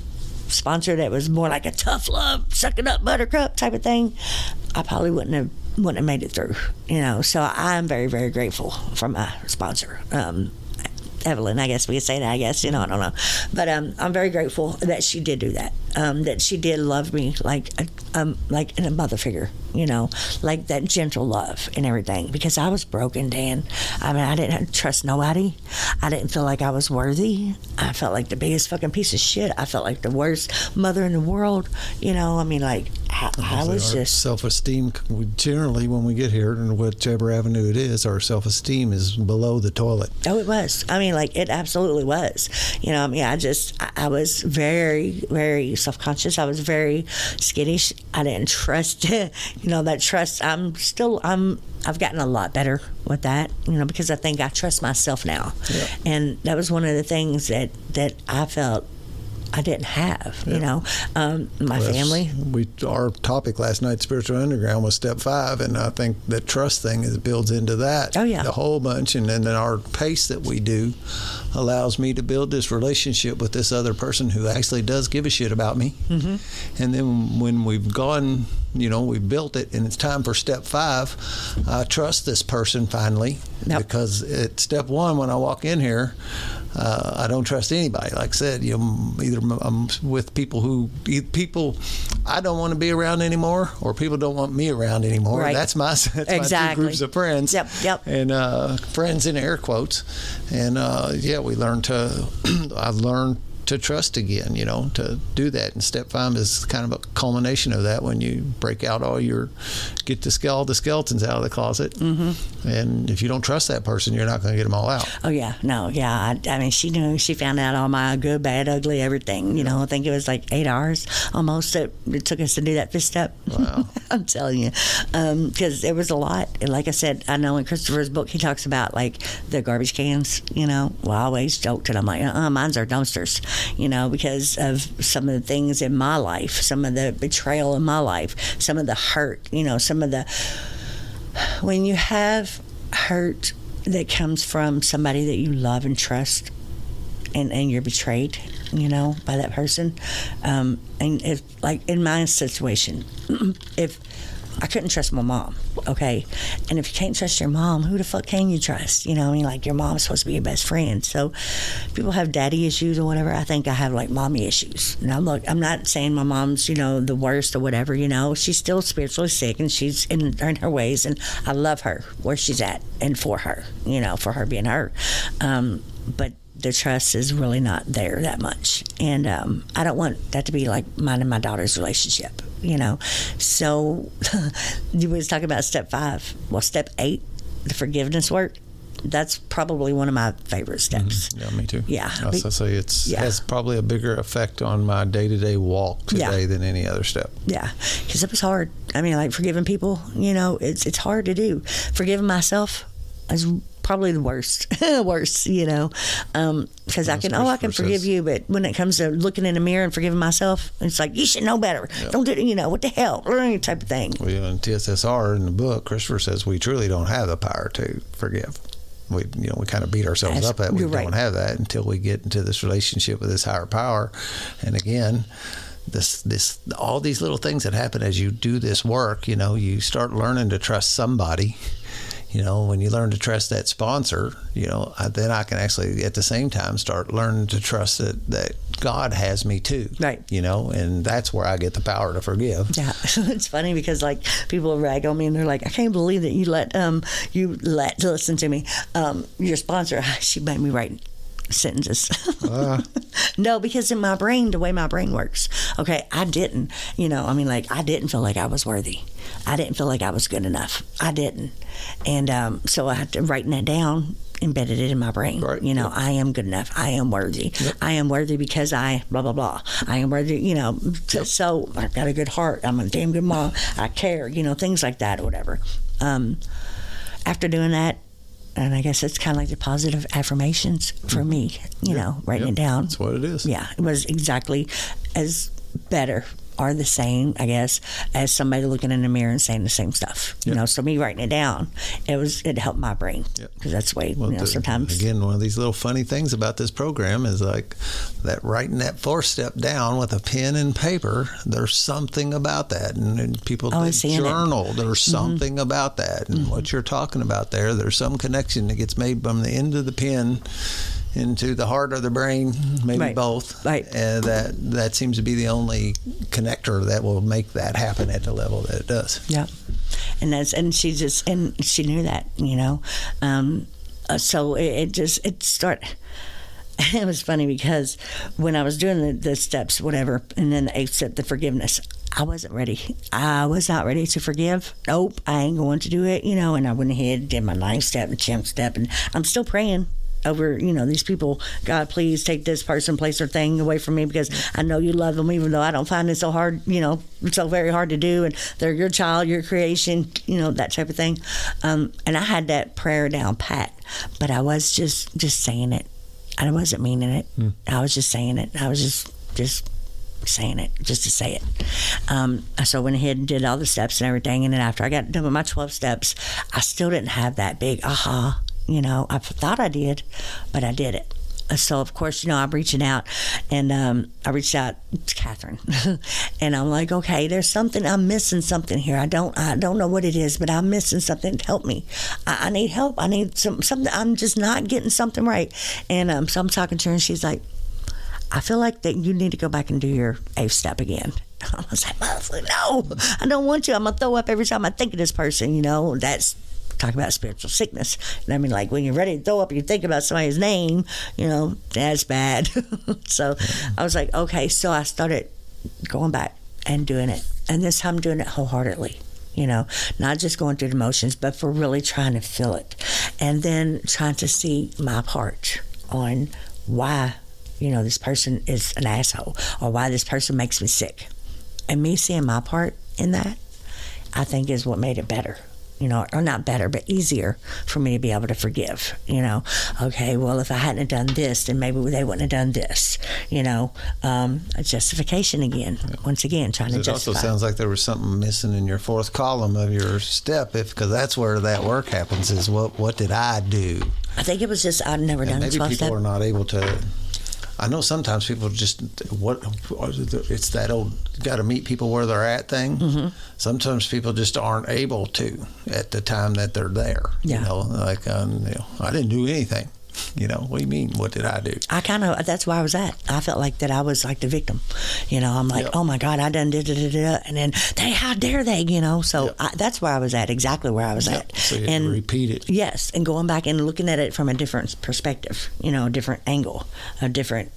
sponsor that was more like a tough love, suck it up, buttercup type of thing, I probably wouldn't have wouldn't have made it through, you know. So I'm very, very grateful for my sponsor. Um, Evelyn, I guess we could say that, I guess, you know, I don't know. But um, I'm very grateful that she did do that, um, that she did love me like a, um, like in a mother figure, you know, like that gentle love and everything, because I was broken, Dan. I mean, I didn't trust nobody. I didn't feel like I was worthy. I felt like the biggest fucking piece of shit. I felt like the worst mother in the world, you know. I mean, like, I, I was just... self-esteem, generally, when we get here, and whichever avenue it is, our self-esteem is below the toilet. Oh, it was. I mean, like, it absolutely was, you know. I mean, I just I, I was very, very self-conscious. I was very skittish. I didn't trust, you know, that trust. I'm still I'm I've gotten a lot better with that, you know, because I think I trust myself now. Yeah. And that was one of the things that that I felt I didn't have, you yeah. know, um, my well, family. We our topic last night, Spiritual Underground, was step five, and I think the trust thing is builds into that. Oh yeah, the whole bunch, and, and then our pace that we do allows me to build this relationship with this other person who actually does give a shit about me. Mm-hmm. And then when we've gone, you know, we built it, and it's time for step five. I trust this person finally. Nope. Because at step one, when I walk in here, uh, I don't trust anybody. Like I said, you know, either I'm with people who people I don't want to be around anymore, or people don't want me around anymore. Right. That's my that's exactly. my two groups of friends. Yep, yep. And uh, friends in air quotes. And uh, yeah, we learned to. I learned. to trust again, you know, to do that. And step five is kind of a culmination of that, when you break out all your, get the, all the skeletons out of the closet. Mm-hmm. And if you don't trust that person, you're not going to get them all out. Oh, yeah. No, yeah. I, I mean, she knew, she found out all my good, bad, ugly, everything. You yeah. know, I think it was like eight hours almost that it took us to do that fifth step. Wow. I'm telling you. Because um, it was a lot. And like I said, I know in Christopher's book, he talks about like the garbage cans, you know. Well, I always joked, and I'm like, uh-uh, mine's our dumpsters. You know, because of some of the things in my life, some of the betrayal in my life, some of the hurt, you know, some of the, when you have hurt that comes from somebody that you love and trust, and, and you're betrayed, you know, by that person. Um, and if, like in my situation, if I couldn't trust my mom, okay? And if you can't trust your mom, who the fuck can you trust? You know, I mean, like, your mom's supposed to be your best friend. So people have daddy issues or whatever. I think I have, like, mommy issues. Now, look, I'm not saying my mom's, you know, the worst or whatever, you know. She's still spiritually sick, and she's in, in her ways, and I love her where she's at and for her, you know, for her being her. Um, but the trust is really not there that much. And um, I don't want that to be, like, mine and my daughter's relationship. You know, so you was talking about step five. Well, step eight, the forgiveness work. That's probably one of my favorite steps. Mm-hmm. Yeah, me too. Yeah, I also say it's yeah. has probably a bigger effect on my day-to-day walk today yeah. than any other step. Yeah, because it was hard. I mean, like, forgiving people. You know, it's it's hard to do. Forgiving myself is probably the worst, worst. You know, because um, I can, oh, I can forgive you, but when it comes to looking in the mirror and forgiving myself, it's like, you should know better. Yeah. Don't do, you know, what the hell, type of thing. Well, in T S S R, in the book, Christopher says we truly don't have the power to forgive. We, you know, we kind of beat ourselves That's, up that we right. don't have that until we get into this relationship with this higher power, and again. This, this, all these little things that happen as you do this work, you know, you start learning to trust somebody. You know, when you learn to trust that sponsor, you know, I, then I can actually at the same time start learning to trust that, that God has me too. Right. You know, and that's where I get the power to forgive. Yeah. It's funny because, like, people rag on me and they're like, I can't believe that you let, um, you let, listen to me, um, your sponsor, she made me write sentences. uh. No, because in my brain, the way my brain works, okay, I didn't, you know, I mean, like, I didn't feel like I was worthy. I didn't feel like I was good enough. I didn't. And um, so I had to, writing that down, embedded it in my brain. Right. You know, yep. I am good enough. I am worthy. Yep. I am worthy because I blah, blah, blah. I am worthy, you know, yep. so I've got a good heart. I'm a damn good mom. I care, you know, things like that or whatever. Um, after doing that, and I guess it's kind of like the positive affirmations for me, you yep. know, writing yep. it down. That's what it is. Yeah, it was exactly as better are the same, I guess, as somebody looking in the mirror and saying the same stuff. Yep. You know, so me writing it down, it was it helped my brain, because yep. that's the way, well, you know, the, sometimes. Again, one of these little funny things about this program is like that writing that four step down with a pen and paper. There's something about that, and, and people oh, that journal. It. There's something mm-hmm. about that, and mm-hmm. what you're talking about there. There's some connection that gets made from the end of the pen into the heart or the brain, maybe right. both. Right. Uh, that that seems to be the only connector that will make that happen at the level that it does. Yeah, and that's and she just and she knew that, you know, um, uh, so it, it just it started. It was funny because when I was doing the, the steps, whatever, and then the eighth step, the forgiveness. I wasn't ready. I was not ready to forgive. Nope, I ain't going to do it, you know. And I went ahead and did my ninth step and tenth step, and I'm still praying over, you know, these people. God, please take this person, place, or thing away from me, because I know you love them, even though I don't find it so hard, you know, so very hard to do. And they're your child, your creation, you know, that type of thing. Um, and I had that prayer down pat, but I was just, just saying it. I wasn't meaning it. Mm. I was just saying it. I was just, just saying it, just to say it. Um, so I went ahead and did all the steps and everything. And then after I got done with my twelve steps, I still didn't have that big aha. Uh-huh. You know, I thought I did, but I did it. So, of course, you know, I'm reaching out, and um, I reached out to Catherine, and I'm like, okay, there's something, I'm missing something here. I don't I don't know what it is, but I'm missing something. Help me. I, I need help. I need some something. I'm just not getting something right. And um, so I'm talking to her, and she's like, I feel like that you need to go back and do your eighth step again. I was like, no, I don't want to. I'm going to throw up every time I think of this person, you know, that's. Talk about spiritual sickness. And I mean, like, when you're ready to throw up, you think about somebody's name, you know, that's bad. So I was like, okay. So I started going back and doing it. And this time I'm doing it wholeheartedly, you know, not just going through the motions, but for really trying to feel it. And then trying to see my part on why, you know, this person is an asshole, or why this person makes me sick. And me seeing my part in that, I think, is what made it better. You know, or not better, but easier for me to be able to forgive, you know. Okay, well, if I hadn't done this, then maybe they wouldn't have done this, you know. Um, a justification again, yeah. once again, trying to justify. It also sounds like there was something missing in your fourth column of your step, if because that's where that work happens, is what, what did I do? I think it was just, I've never and done maybe people step. Are not able to... I know sometimes people just, what it's that old got to meet people where they're at thing. Mm-hmm. Sometimes people just aren't able to at the time that they're there. Yeah. You know, like, um, you know, I didn't do anything. You know, what do you mean? What did I do? I kind of, that's where I was at. I felt like that I was like the victim. You know, I'm like, yep. oh my God, I done did it. And then they, how dare they, you know? So yep. I, that's where I was at, exactly where I was yep. at. So you and repeat it. Yes. And going back and looking at it from a different perspective, you know, a different angle, a different,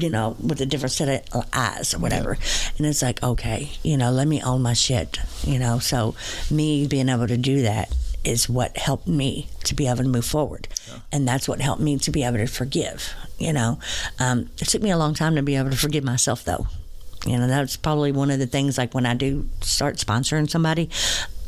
you know, with a different set of eyes or whatever. Yep. And it's like, okay, you know, let me own my shit, you know? So me being able to do that is what helped me to be able to move forward. Yeah. And that's what helped me to be able to forgive, you know. Um, it took me a long time to be able to forgive myself, though. You know, that's probably one of the things, like when I do start sponsoring somebody,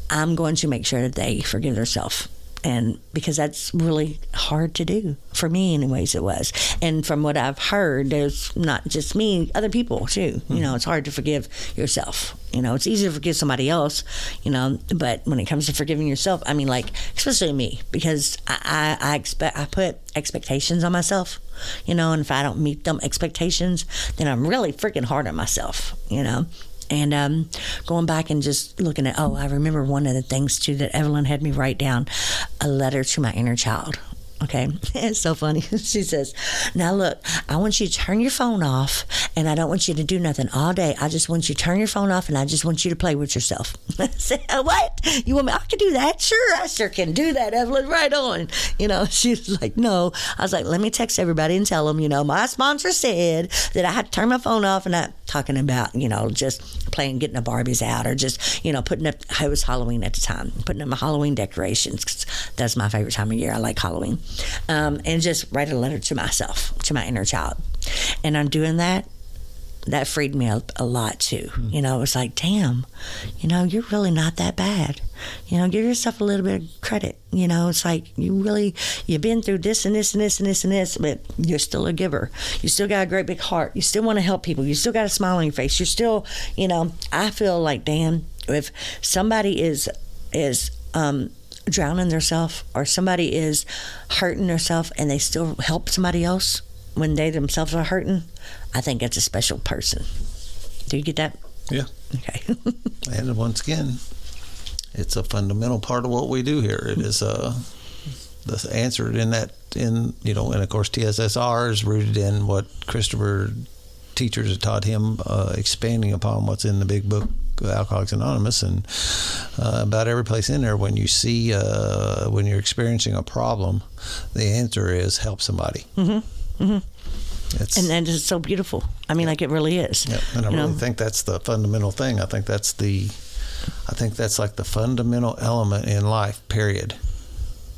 I'm going to make sure that they forgive themselves. And because that's really hard to do, for me anyways, it was. And from what I've heard, there's not just me, other people too. You know, it's hard to forgive yourself. You know, it's easy to forgive somebody else, you know, but when it comes to forgiving yourself, I mean, like, especially me, because I, I, I expect, I put expectations on myself, you know, and if I don't meet them expectations, then I'm really freaking hard on myself, you know. And um, going back and just looking at, oh, I remember one of the things, too, that Evelyn had me write down, a letter to my inner child. Okay, it's so funny. She says, now look, I want you to turn your phone off, and I don't want you to do nothing all day. I just want you to turn your phone off, and I just want you to play with yourself. I said, oh, what? You want me? I can do that. Sure, I sure can do that, Evelyn. Right on. You know, she was like, no. I was like, let me text everybody and tell them, you know, my sponsor said that I had to turn my phone off, and I'm talking about, you know, just playing, getting the Barbies out, or just, you know, putting up, it was Halloween at the time, putting up my Halloween decorations, because that's my favorite time of year. I like Halloween. Um, and just write a letter to myself, to my inner child. And I'm doing that. That freed me up a lot, too. Mm-hmm. You know, it was like, damn, you know, you're really not that bad. You know, give yourself a little bit of credit. You know, it's like you really, you've been through this and this and this and this and this, but you're still a giver. You still got a great big heart. You still want to help people. You still got a smile on your face. You're still, you know, I feel like, Dan, if somebody is, is, um, drowning themselves, or somebody is hurting themselves and they still help somebody else when they themselves are hurting, I think that's a special person. Do you get that? Yeah. Okay. And once again, it's a fundamental part of what we do here. It is uh, the answer in that, in, you know, and of course T S S R is rooted in what Christopher teachers have taught him, uh, expanding upon what's in the big book, Alcoholics Anonymous, and uh, about every place in there, when you see, uh, when you're experiencing a problem, the answer is help somebody. Mm-hmm. Mm-hmm. It's, and that is so beautiful. I mean, yeah. like it really is. Yeah. And I you really know? think that's the fundamental thing. I think that's the, I think that's like the fundamental element in life, period.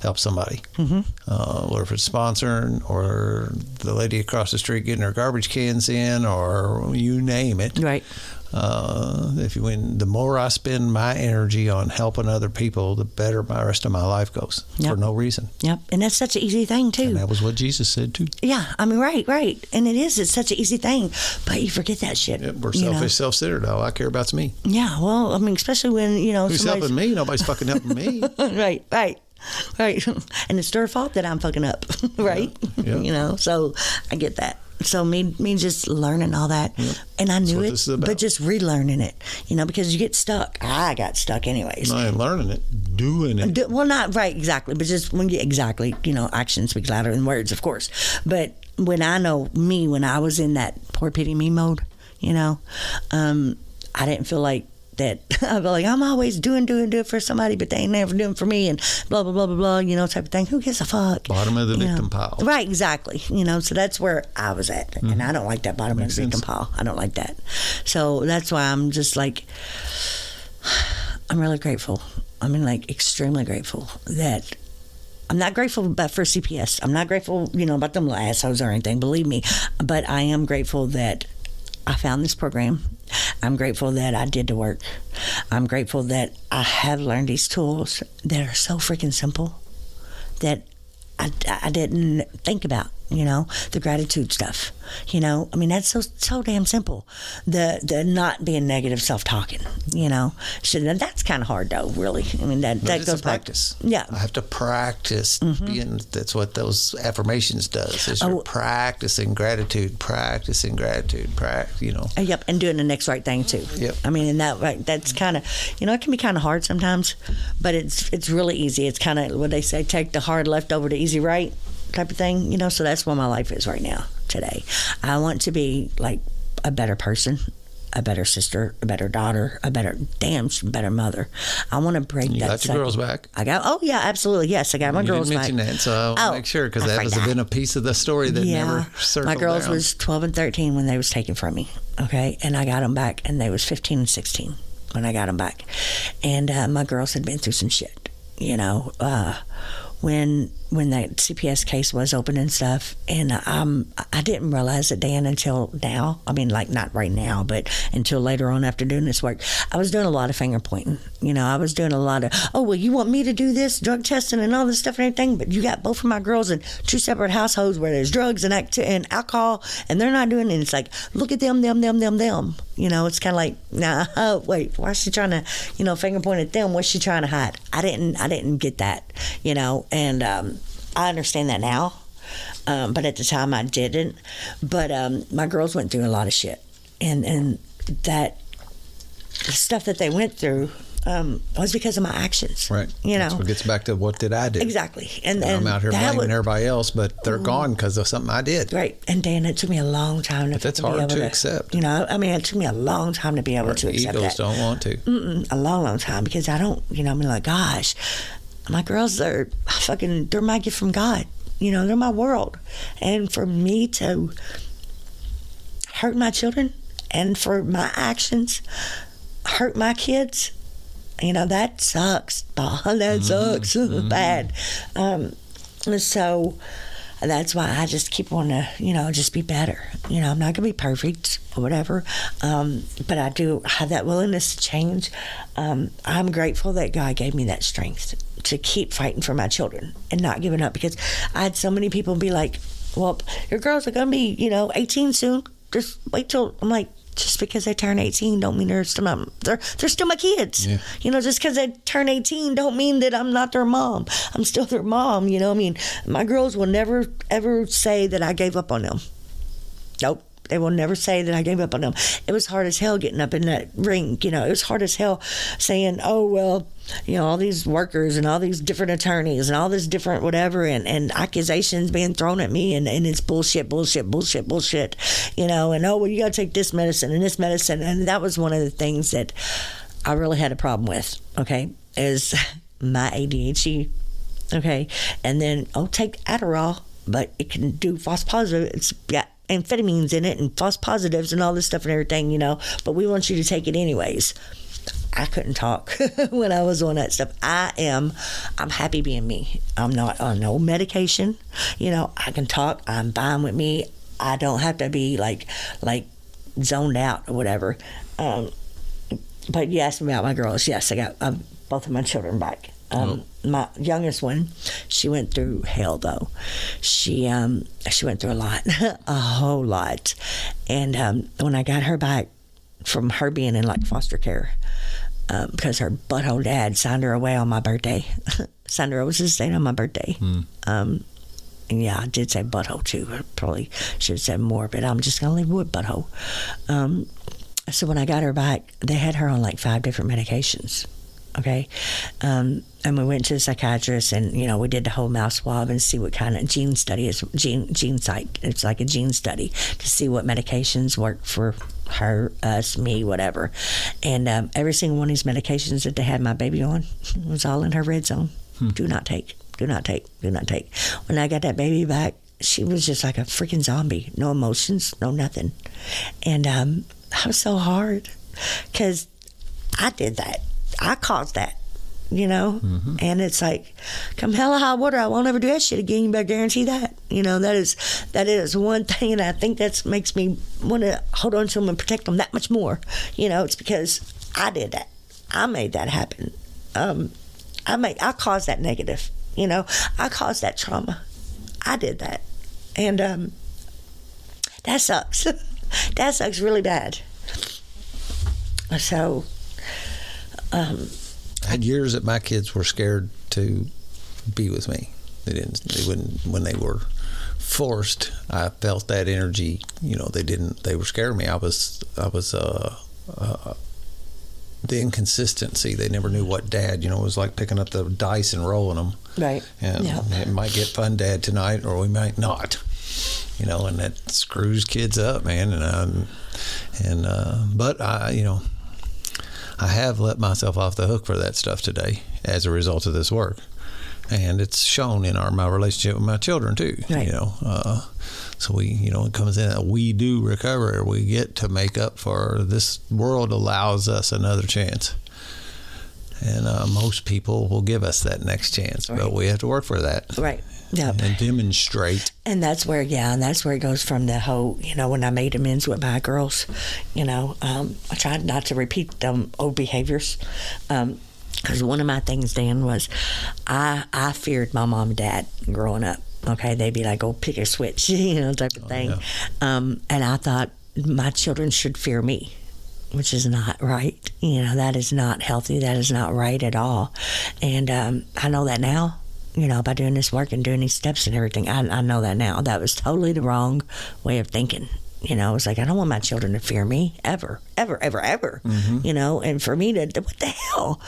Help somebody. Mm-hmm. Uh, or if it's sponsoring, or the lady across the street getting her garbage cans in, or you name it. Right. Uh, if you win, the more I spend my energy on helping other people, the better my rest of my life goes. Yep. For no reason. Yep. And that's such an easy thing too. And that was what Jesus said too. Yeah. I mean, right, right. And it is. It's such an easy thing, but you forget that shit. Yep, we're selfish, know? self-centered. All I care about's me. Yeah. Well, I mean, especially when, you know, who's helping me? Nobody's fucking helping me. Right. Right. Right. And it's their fault that I'm fucking up. Right. Yeah, yeah. You know, so I get that. So me, me just learning all that, yep. and I knew it, but just relearning it, you know, because you get stuck. I got stuck anyways. Not learning it, doing it. Do, well, not right, exactly, but just when you exactly, you know, action speaks louder than words, of course. But when I know me, when I was in that poor pity me mode, you know, um, I didn't feel like that. I feel like I'm always doing, doing, doing for somebody, but they ain't never doing for me, and blah blah blah blah blah, you know, type of thing. Who gives a fuck? Bottom of the you victim know? pile. Right, exactly. You know, so that's where I was at, mm-hmm. and I don't like that bottom that of the sense. victim pile. I don't like that. So that's why I'm just like, I'm really grateful. I mean, like extremely grateful that. I'm not grateful about for C P S. I'm not grateful, you know, about them little assholes or anything. Believe me, but I am grateful that I found this program. I'm grateful that I did the work. I'm grateful that I have learned these tools that are so freaking simple that I, I didn't think about, you know, the gratitude stuff. You know, I mean, that's so so damn simple. The the not being negative self-talking, you know. So that's kind of hard, though, really. I mean, that, that goes back. Practice. Yeah. I have to practice. Mm-hmm. being, that's what those affirmations does, is you're oh. practicing gratitude, practicing gratitude, practice, you know. Yep, and doing the next right thing, too. Yep. I mean, and that right, that's kind of, you know, it can be kind of hard sometimes, but it's it's really easy. It's kind of what they say, take the hard left over to easy right type of thing, you know. So that's where my life is right now. Today I want to be like a better person, a better sister, a better daughter, a better damn better mother. I want to break you that. You got your cycle. Girls back. I got. Oh yeah, absolutely. Yes, I got my you girls didn't mention back. That, so I want oh, to make sure because that has been a piece of the story that yeah, never circled. My girls down. Was twelve and thirteen when they was taken from me. Okay, and I got them back, and they was fifteen and sixteen when I got them back, and uh, my girls had been through some shit. You know, uh, when. when that C P S case was open and stuff, and um, I didn't realize it, Dan, until now. I mean, like, not right now, but until later on after doing this work. I was doing a lot of finger pointing. You know, I was doing a lot of, oh, well, you want me to do this, drug testing and all this stuff and everything, but you got both of my girls in two separate households where there's drugs and, act- and alcohol, and they're not doing it. And it's like, look at them, them, them, them, them. You know, it's kind of like, nah, oh, wait, why is she trying to, you know, finger point at them? What's she trying to hide? I didn't, I didn't get that, you know, and, um, I understand that now, um, but at the time I didn't. But um, my girls went through a lot of shit, and and that the stuff that they went through um, was because of my actions. Right. You know, so it gets back to what did I do? Exactly. And, and I'm out here blaming would, everybody else, but they're gone because of something I did. Right. And Dan, it took me a long time to. But that's to hard be able to, to accept. You know, I mean, it took me a long time to be able Our to accept that. Egos don't want to. Mm-mm, a long, long time because I don't. You know, I mean, like, gosh. My girls are fucking, they're my gift from God. You know, they're my world. And for me to hurt my children and for my actions, hurt my kids, you know, that sucks. Oh, that mm-hmm. sucks. Mm-hmm. Bad. Um, so that's why I just keep wanting to, you know, just be better. You know, I'm not going to be perfect or whatever, um, but I do have that willingness to change. Um, I'm grateful that God gave me that strength to keep fighting for my children and not giving up, because I had so many people be like, well, your girls are going to be, you know, eighteen soon. Just wait till, I'm like, just because they turn eighteen don't mean they're still my, they're, they're still my kids. Yeah. You know, just because they turn eighteen don't mean that I'm not their mom. I'm still their mom, you know. I mean, my girls will never, ever say that I gave up on them. Nope. They will never say that I gave up on them. It was hard as hell getting up in that ring, you know. It was hard as hell saying, oh, well, you know, all these workers and all these different attorneys and all this different whatever, and, and accusations being thrown at me, and, and it's bullshit, bullshit, bullshit, bullshit, you know, and, oh, well, you got to take this medicine and this medicine. And that was one of the things that I really had a problem with, okay, is my A D H D, okay, and then, oh, take Adderall, but it can do false positive. It's got amphetamines in it and false positives and all this stuff and everything, you know, but we want you to take it anyways. I couldn't talk when I was on that stuff. I am, I'm happy being me. I'm not on no medication. You know, I can talk. I'm fine with me. I don't have to be like, like zoned out or whatever. Um, but you asked me about my girls. Yes, I got um, both of my children back. Um, mm. My youngest one, she went through hell though. She, um, she went through a lot, a whole lot. And um, when I got her back from her being in like foster care, Um, because her butthole dad signed her away on my birthday. Signed her over to the state on my birthday. Mm. Um, and yeah, I did say butthole too. I probably should have said more, but I'm just going to leave it with butthole. Um, so when I got her back, they had her on like five different medications. Okay. Um, and we went to a psychiatrist, and, you know, we did the whole mouth swab and see what kind of gene study is, gene, gene psych. It's like a gene study to see what medications work for her, us, me, whatever. And um, every single one of these medications that they had my baby on was all in her red zone. Hmm. Do not take, do not take, do not take. When I got that baby back, she was just like a freaking zombie. No emotions, no nothing. And um, I was so hard because I did that. I caused that, you know? Mm-hmm. And it's like, come hell or high water, I won't ever do that shit again. You better guarantee that. You know, that is that is one thing, and I think that makes me want to hold on to them and protect them that much more. You know, it's because I did that. I made that happen. Um, I made, I caused that negative, you know? I caused that trauma. I did that. And um, that sucks. That sucks really bad. So... Um, I had years that my kids were scared to be with me. They didn't. They wouldn't. When they were forced, I felt that energy. You know, they didn't. They were scared of me. I was. I was. Uh, uh, the inconsistency. They never knew what dad. You know, it was like picking up the dice and rolling them. Right. And yeah. It might get fun, Dad, tonight, or we might not. You know, and that screws kids up, man. And I'm, and uh, but I, you know. I have let myself off the hook for that stuff today as a result of this work. And it's shown in our my relationship with my children, too. Right. You know, uh, so we, you know, it comes in that we do recover. We get to make up for this world allows us another chance. And uh, most people will give us that next chance, right. But we have to work for that. Right. Yep. And demonstrate. And that's where, yeah, and that's where it goes from the whole, you know, when I made amends with my girls, you know, um, I tried not to repeat them old behaviors. Because um, one of my things, Dan, was I, I feared my mom and dad growing up. Okay, they'd be like, oh, pick a switch, you know, type of oh, thing. Yeah. Um, and I thought my children should fear me, which is not right. You know, that is not healthy. That is not right at all. And um, I know that now. You know, by doing this work and doing these steps and everything, I, I know that now. That was totally the wrong way of thinking. You know, it's like, I don't want my children to fear me ever, ever, ever, ever. Mm-hmm. You know, and for me to, what the hell?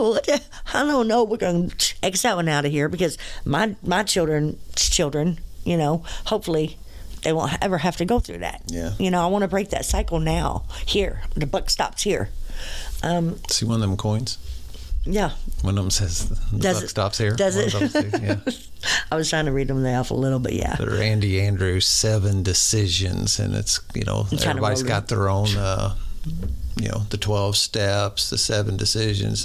what the, I don't know. We're going to X that one out of here because my, my children's children, you know, hopefully they won't ever have to go through that. Yeah. You know, I want to break that cycle now. Here. The buck stops here. Um, See one of them coins? Yeah. One of them says, the does buck it, stops here. Does One it? Says, yeah. I was trying to read them off a little, but yeah. They're Andy Andrews, seven decisions, and it's, you know, everybody's got their own uh, you know, the twelve steps, the seven decisions,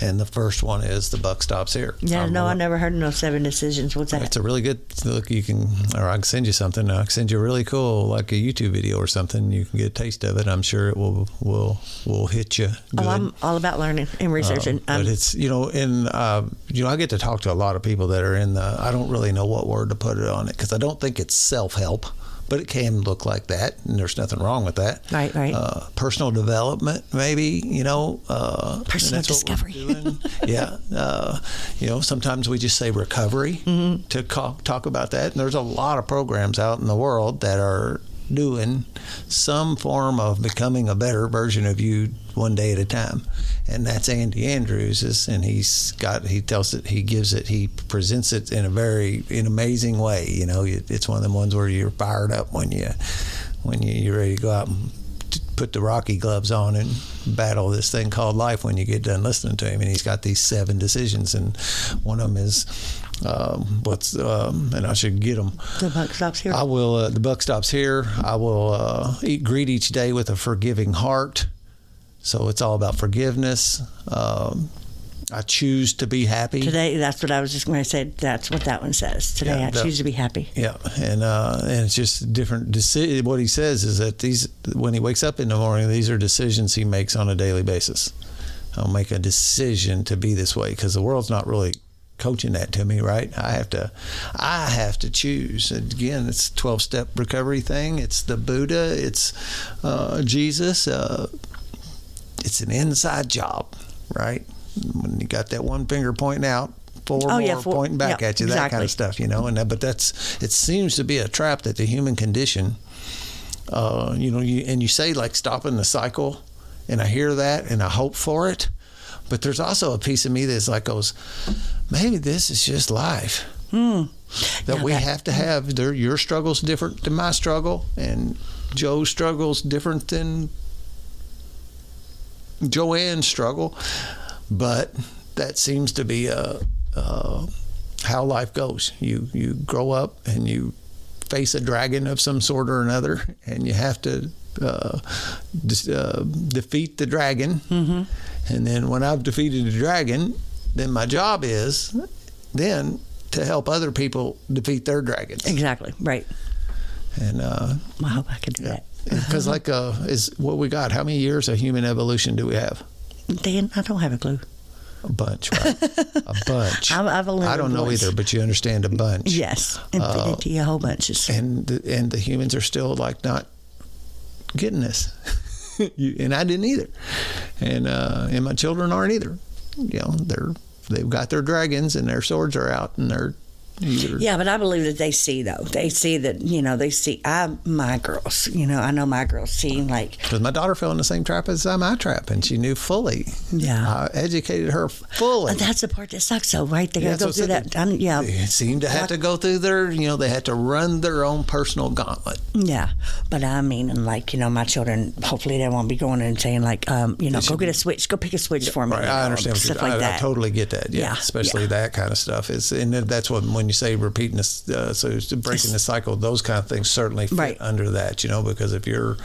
and the first one is the buck stops here. Yeah, I'm no, gonna, I never heard of no seven decisions. What's that? It's a really good look. You can, or I can send you something. I can send you a really cool, like a YouTube video or something. You can get a taste of it. I'm sure it will will will hit you. Good. Oh, I'm all about learning and researching. Uh, but it's you know, and uh, you know, I get to talk to a lot of people that are in the. I don't really know what word to put it on it because I don't think it's self-help. But it can look like that, and there's nothing wrong with that. Right, right. Uh, personal development, maybe, you know. Uh, personal discovery. Yeah. Uh, you know, sometimes we just say recovery mm-hmm. to co- talk about that. And there's a lot of programs out in the world that are doing some form of becoming a better version of you one day at a time. And that's Andy Andrews, is, and he's got, he tells it, he gives it, he presents it in a very, an amazing way. You know, it's one of them ones where you're fired up when you, when you, you're ready to go out and put the Rocky gloves on and battle this thing called life when you get done listening to him. And he's got these seven decisions, and one of them is, Um, what's um, and I should get them. The buck stops here. I will. Uh, the buck stops here. I will uh, eat, greet each day with a forgiving heart. So it's all about forgiveness. Um, I choose to be happy today. That's what I was just going to say. That's what that one says. Today, yeah, I the, choose to be happy. Yeah, and uh, and it's just different. Deci- what he says is that these, when he wakes up in the morning, these are decisions he makes on a daily basis. I'll make a decision to be this way because the world's not really coaching that to me, right? I have to, I have to choose. And again, it's a twelve step recovery thing. It's the Buddha. It's uh, Jesus. Uh, it's an inside job, right? When you got that one finger pointing out, four oh, more yeah, four, pointing back yeah, at you, that exactly. kind of stuff, you know. And that, but that's, it seems to be a trap that the human condition. Uh, you know, you and you say like stopping the cycle, and I hear that, and I hope for it. But there's also a piece of me that's like goes, maybe this is just life. Hmm. That now we that, have to have. Their, your struggle's different than my struggle, and Joe's struggle's different than Joanne's struggle. But that seems to be a, a, how life goes. You you grow up and you face a dragon of some sort or another, and you have to uh, dis, uh, defeat the dragon. Mm-hmm. And then when I've defeated the dragon, then my job is then to help other people defeat their dragons. Exactly. Right. And uh, I hope I can do yeah. that. Because like uh, is what we got. How many years of human evolution do we have? Dan, I don't have a clue. A bunch, right? A bunch. I'm, I've only I don't know voice. Either, but you understand a bunch. Yes. And uh, a whole bunch. Is... And, the, and the humans are still like not getting this. You, and I didn't either, and uh, and my children aren't either. You know, they're they've got their dragons and their swords are out and they're. Either. Yeah, but I believe that they see though. They see that you know they see. I my girls, you know, I know my girls see like. Because my daughter fell in the same trap as I my trap, and she knew fully. Yeah, I educated her fully. And that's the part that sucks. So right, they yeah, gotta go through that. They, I'm, yeah, they seem to have to go through their. You know, they had to run their own personal gauntlet. Yeah, but I mean, and like you know, my children. Hopefully, they won't be going and saying like, um, you know, they go get be, a switch, go pick a switch yeah, for me. Right, I understand. Know, stuff like I, that. I totally get that. Yeah, yeah especially yeah. that kind of stuff. It's and that's what when. When you say repeating this, uh, so breaking the cycle, those kind of things certainly fit right. under that, you know, because if you're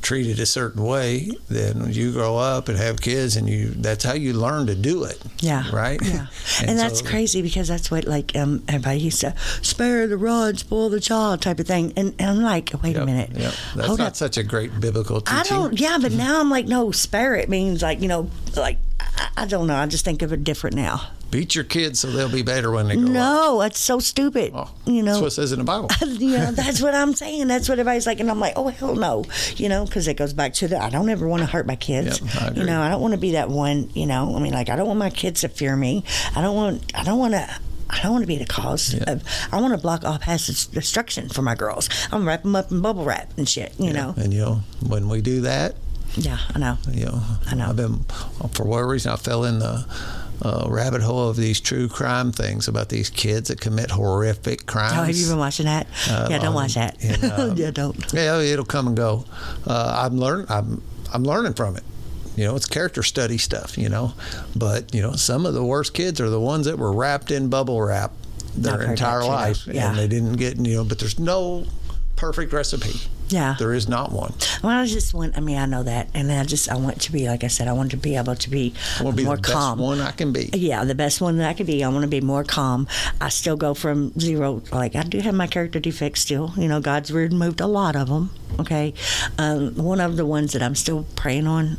treated a certain way, then you grow up and have kids, and you that's how you learn to do it. Yeah. Right? Yeah. and, and that's so, crazy because that's what, like, um, everybody used to spare the rod, spoil the child type of thing. And, and I'm like, wait yep, a minute. Yep. That's Hold not up. Such a great biblical teaching. I don't, yeah, but now I'm like, no, spare it means, like, you know, like, I, I don't know. I just think of it different now. Beat your kids so they'll be better when they grow up. No, that's so stupid. Oh, you know, that's what it says in the Bible. You know, that's what I'm saying. That's what everybody's like, and I'm like, oh hell no, you know, because it goes back to the I don't ever want to hurt my kids. Yep, you know, I don't want to be that one. You know, I mean, like I don't want my kids to fear me. I don't want. I don't want to. I don't want to be the cause yeah. of, I want to block off past destruction for my girls. I'm wrapping them up in bubble wrap and shit. You yeah, know, and you know when we do that. Yeah, I know. You know, I know. I've been for whatever reason I fell in the. Uh, rabbit hole of these true crime things about these kids that commit horrific crimes. Oh, have you been watching that? Uh, yeah, don't um, watch that. And, uh, yeah, don't. Yeah, it'll come and go. Uh, I'm learn. I'm I'm learning from it. You know, it's character study stuff. You know, but you know, some of the worst kids are the ones that were wrapped in bubble wrap their entire life, yeah. and they didn't get. You know, but there's no perfect recipe. Yeah. There is not one. Well, I just want, I mean, I know that. And I just, I want to be, like I said, I want to be able to be more calm. I want to be the best calm. one I can be. Yeah, the best one that I can be. I want to be more calm. I still go from zero, like, I do have my character defects still. You know, God's removed a lot of them, okay? Um, one of the ones that I'm still praying on,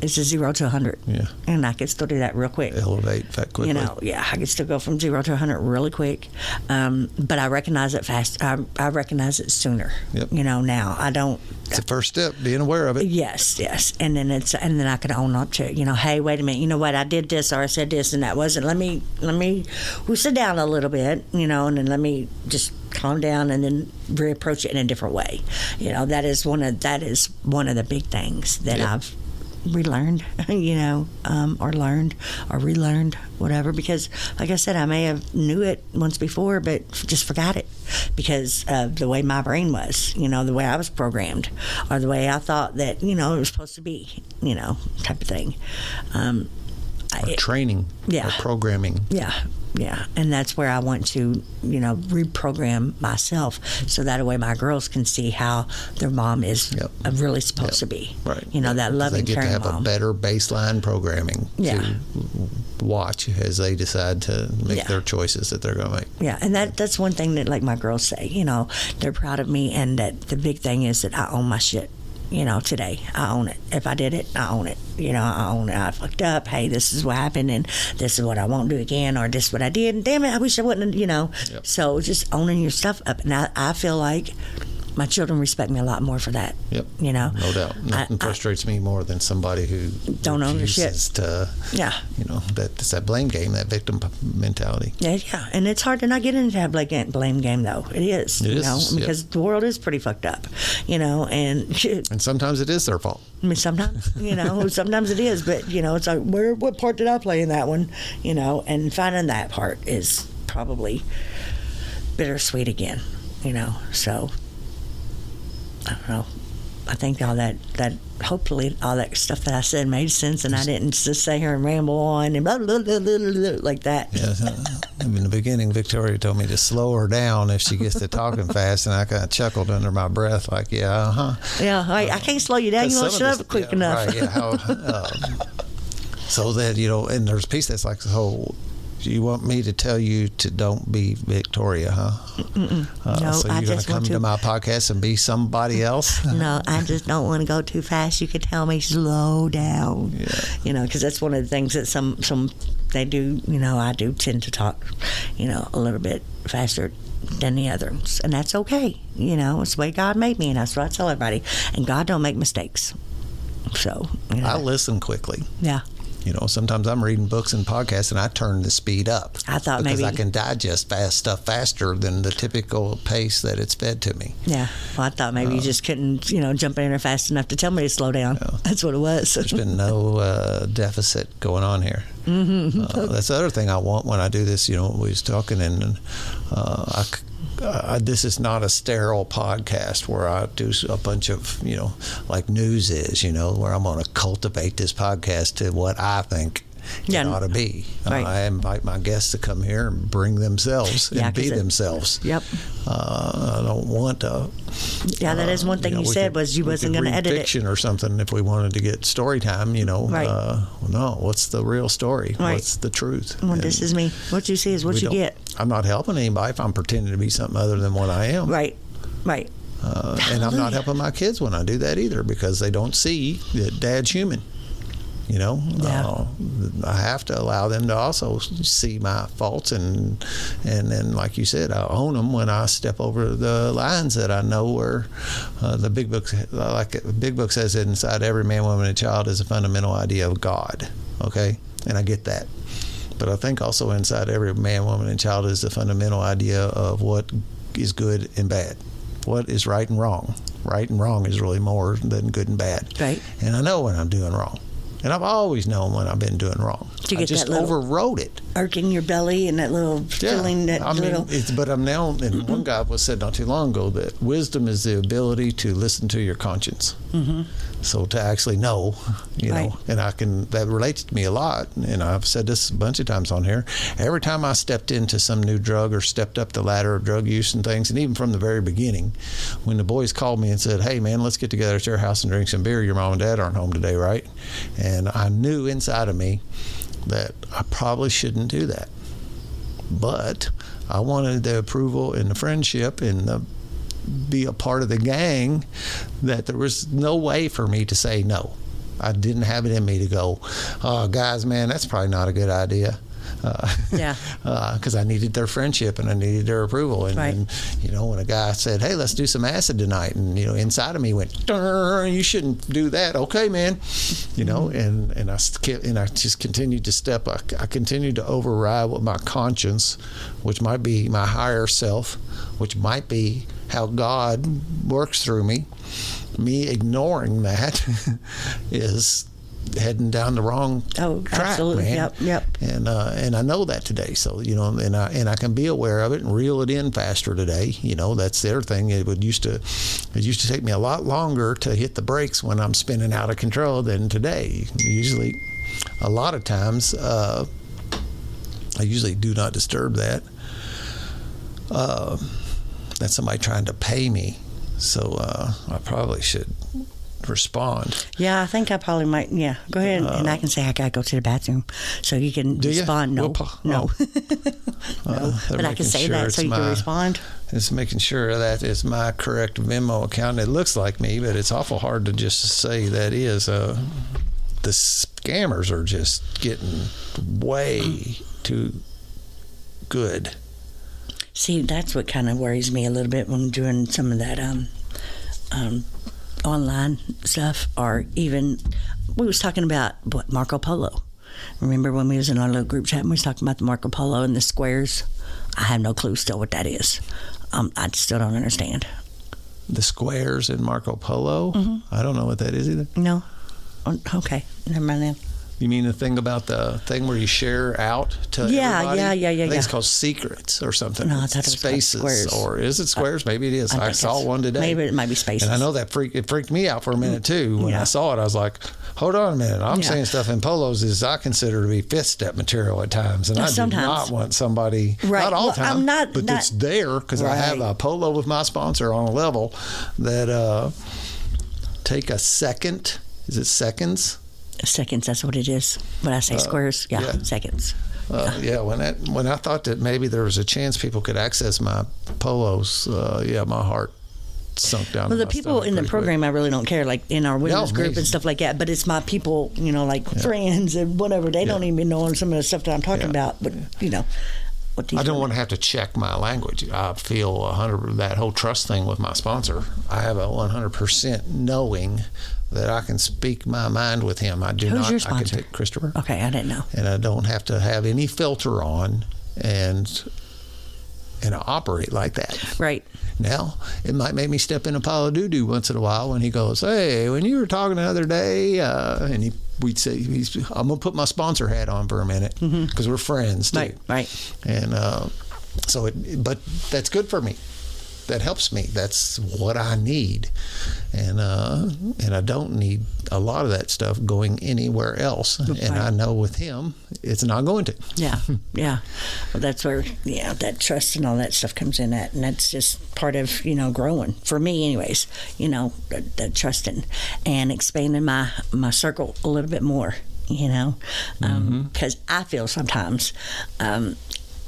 it's a zero to a hundred. Yeah. And I could still do that real quick. Elevate that quickly. You know, yeah, I could still go from zero to a hundred really quick. Um, but I recognize it fast. I, I recognize it sooner. Yep. You know, now I don't. It's the first step, being aware of it. Yes, yes. And then it's, and then I could own up to it. You know, hey, wait a minute. You know what? I did this, or I said this, and that wasn't. Let me, let me, we'll sit down a little bit, you know, and then let me just calm down and then reapproach it in a different way. You know, that is one of, that is one of the big things that yep. I've relearned, you know, um, or learned or relearned, whatever, because like I said, I may have knew it once before, but just forgot it because of the way my brain was, you know, the way I was programmed, or the way I thought that, you know, it was supposed to be, you know, type of thing. Um, or it, training. Yeah. Or programming. Yeah. Yeah. And that's where I want to, you know, reprogram myself so that way my girls can see how their mom is yep. really supposed yep. to be. Right. You know, yep. that loving, caring mom. They get to have mom. A better baseline programming yeah. to watch as they decide to make yeah. their choices that they're going to make. Yeah. And that that's one thing that, like, my girls say, you know, they're proud of me, and that the big thing is that I own my shit. You know, today, I own it. If I did it, I own it. You know, I own it. I fucked up. Hey, this is what happened, and this is what I won't do again, or this is what I did, and damn it, I wish I wouldn't, you know. Yep. So just owning your stuff up. And I, I feel like my children respect me a lot more for that. Yep. You know? No doubt. Nothing I, frustrates I, me more than somebody who don't own their shit. To, yeah. You know, that, it's that blame game, that victim mentality. Yeah, yeah. And it's hard to not get into that blame game, though. It is. It you is. Know? Because yep. the world is pretty fucked up, you know, and... It, and sometimes it is their fault. I mean, sometimes, you know, sometimes it is, but, you know, it's like, where, what part did I play in that one? You know, and finding that part is probably bittersweet again, you know, so... I don't know. I think all that, that hopefully all that stuff that I said made sense, and I didn't just sit here and ramble on and blah, blah, blah, blah, blah, like that. Yeah, in the beginning, Victoria told me to slow her down if she gets to talking fast, and I kind of chuckled under my breath, like, yeah, uh-huh. Yeah, I, I can't slow you down. You won't shut up this, quick yeah, enough. Right, yeah, how, um, so that, you know, and there's a piece that's like the whole... You want me to tell you to don't be Victoria, huh? Uh, no, so you're I gonna just come want to... to my podcast and be somebody else? No, I just don't want to go too fast. You could tell me slow down. Yeah. You know, because that's one of the things that some some they do. You know, I do tend to talk, you know, a little bit faster than the others, and that's okay. You know, it's the way God made me, and that's what I tell everybody. And God don't make mistakes, so you know, I listen quickly. Yeah. You know, sometimes I'm reading books and podcasts, and I turn the speed up. I thought because maybe... Because I can digest fast stuff faster than the typical pace that it's fed to me. Yeah. Well, I thought maybe uh, you just couldn't, you know, jump in there fast enough to tell me to slow down. No. That's what it was. There's been no uh, deficit going on here. Mm-hmm. Uh, that's the other thing I want when I do this. You know, we was talking, and uh, I... Uh, this is not a sterile podcast where I do a bunch of, you know, like news is, you know, where I'm going to cultivate this podcast to what I think it yeah, ought to be. Right. Uh, I invite my guests to come here and bring themselves yeah, and be it, themselves. Yep. Uh, I don't want to. Yeah, that is one thing uh, you, know, you said could, was you wasn't going to edit fiction it. Or something if we wanted to get story time, you know. Right. Uh, well, no, what's the real story? Right. What's the truth? Well, and this is me. What you see is what you get. I'm not helping anybody if I'm pretending to be something other than what I am. Right, right. Uh, and I'm not helping my kids when I do that either, because they don't see that dad's human. You know, yeah. uh, I have to allow them to also see my faults, and and then, like you said, I own them when I step over the lines that I know where uh, the Big Book, like Big Book says, inside every man, woman, and child is a fundamental idea of God. Okay, and I get that, but I think also inside every man, woman, and child is the fundamental idea of what is good and bad. What is right and wrong? Right and wrong is really more than good and bad. Right. And I know when I'm doing wrong. And I've always known when I've been doing wrong. I just overrode it. arcing your belly and that little feeling. Yeah, that I little. Mean, it's, but I'm now, and one guy was said not too long ago that wisdom is the ability to listen to your conscience. Mm-hmm. So to actually know, you right. know, and I can, that relates to me a lot. And I've said this a bunch of times on here. Every time I stepped into some new drug or stepped up the ladder of drug use and things, and even from the very beginning, when the boys called me and said, "Hey man, let's get together at your house and drink some beer. Your mom and dad aren't home today, right?" And I knew inside of me that I probably shouldn't do that, but I wanted the approval and the friendship and the be a part of the gang, that there was no way for me to say no. I didn't have it in me to go, "Oh guys, man, that's probably not a good idea." Uh, yeah. Because uh, I needed their friendship and I needed their approval. And, right. and, you know, when a guy said, "Hey, let's do some acid tonight," and, you know, inside of me went, "You shouldn't do that." "Okay, man." You know, and, and, I, and I just continued to step. I, I continued to override what my conscience, which might be my higher self, which might be how God works through me. Me ignoring that is heading down the wrong oh, track, absolutely. Man. Yep, yep. And uh, and I know that today. So you know, and I and I can be aware of it and reel it in faster today. You know, that's their thing. It would used to, it used to take me a lot longer to hit the brakes when I'm spinning out of control than today. Usually, a lot of times, uh, I usually do not disturb that. Uh, that's somebody trying to pay me, so uh, I probably should respond. Yeah, I think I probably might. Yeah, go ahead, uh, and I can say I gotta go to the bathroom, so you can do respond. You? No, we'll no. Oh. no. Uh, but I can say sure that, so you my, can respond. It's making sure that is my correct Venmo account. It looks like me, but it's awful hard to just say that is. Uh, the scammers are just getting way too good. See, that's what kind of worries me a little bit when I'm doing some of that um, um, online stuff, or even we was talking about what, Marco Polo. Remember when we was in our little group chat and we was talking about the Marco Polo and the squares? I have no clue still what that is. Um, I still don't understand. The squares in Marco Polo? Mm-hmm. I don't know what that is either. No. Okay. Never mind then. You mean the thing about the thing where you share out to yeah, everybody? Yeah, yeah, yeah, I think yeah. It's called Secrets or something. No, I thought it was Spaces, Squares. Or is it Squares? Uh, maybe it is. I, I saw one today. Maybe it might be Spaces. And I know that freak, it freaked me out for a minute, too. When yeah. I saw it, I was like, hold on a minute. I'm yeah. saying stuff in polos is I consider to be fifth-step material at times. And no, I sometimes. do not want somebody, right. not all well, time, I'm not, but not, it's there because right. I have a polo with my sponsor on a level that uh, take a second. Is it Seconds? Seconds, that's what it is. When I say uh, squares, yeah, yeah. Seconds. Uh, yeah, when that, when I thought that maybe there was a chance people could access my polos, uh, yeah, my heart sunk down. Well, the people in the program, quick. I really don't care, like in our women's no, group and stuff like that, but it's my people, you know, like yeah. friends and whatever. They yeah. don't even know some of the stuff that I'm talking yeah. about, but, yeah. you know. What do you I don't mean? want to have to check my language. I feel one hundred percent that whole trust thing with my sponsor. I have a one hundred percent knowing that I can speak my mind with him. I do Who's not. Your sponsor? I can pick Christopher. Okay, I didn't know. And I don't have to have any filter on, and and I operate like that. Right. Now, it might make me step in a pile of doo-doo once in a while when he goes, "Hey, when you were talking the other day," uh, and he, we'd say, he's, "I'm going to put my sponsor hat on for a minute," because mm-hmm. we're friends, too. Right, right. And uh, so, it, but that's good for me. That helps me. That's what I need. And uh, and I don't need a lot of that stuff going anywhere else. Right. And I know with him, it's not going to. Yeah, yeah. Well, that's where, yeah, that trust and all that stuff comes in at. And that's just part of, you know, growing. For me anyways, you know, the, the trusting and expanding my, my circle a little bit more, you know. Um, mm-hmm. 'cause I feel sometimes... Um,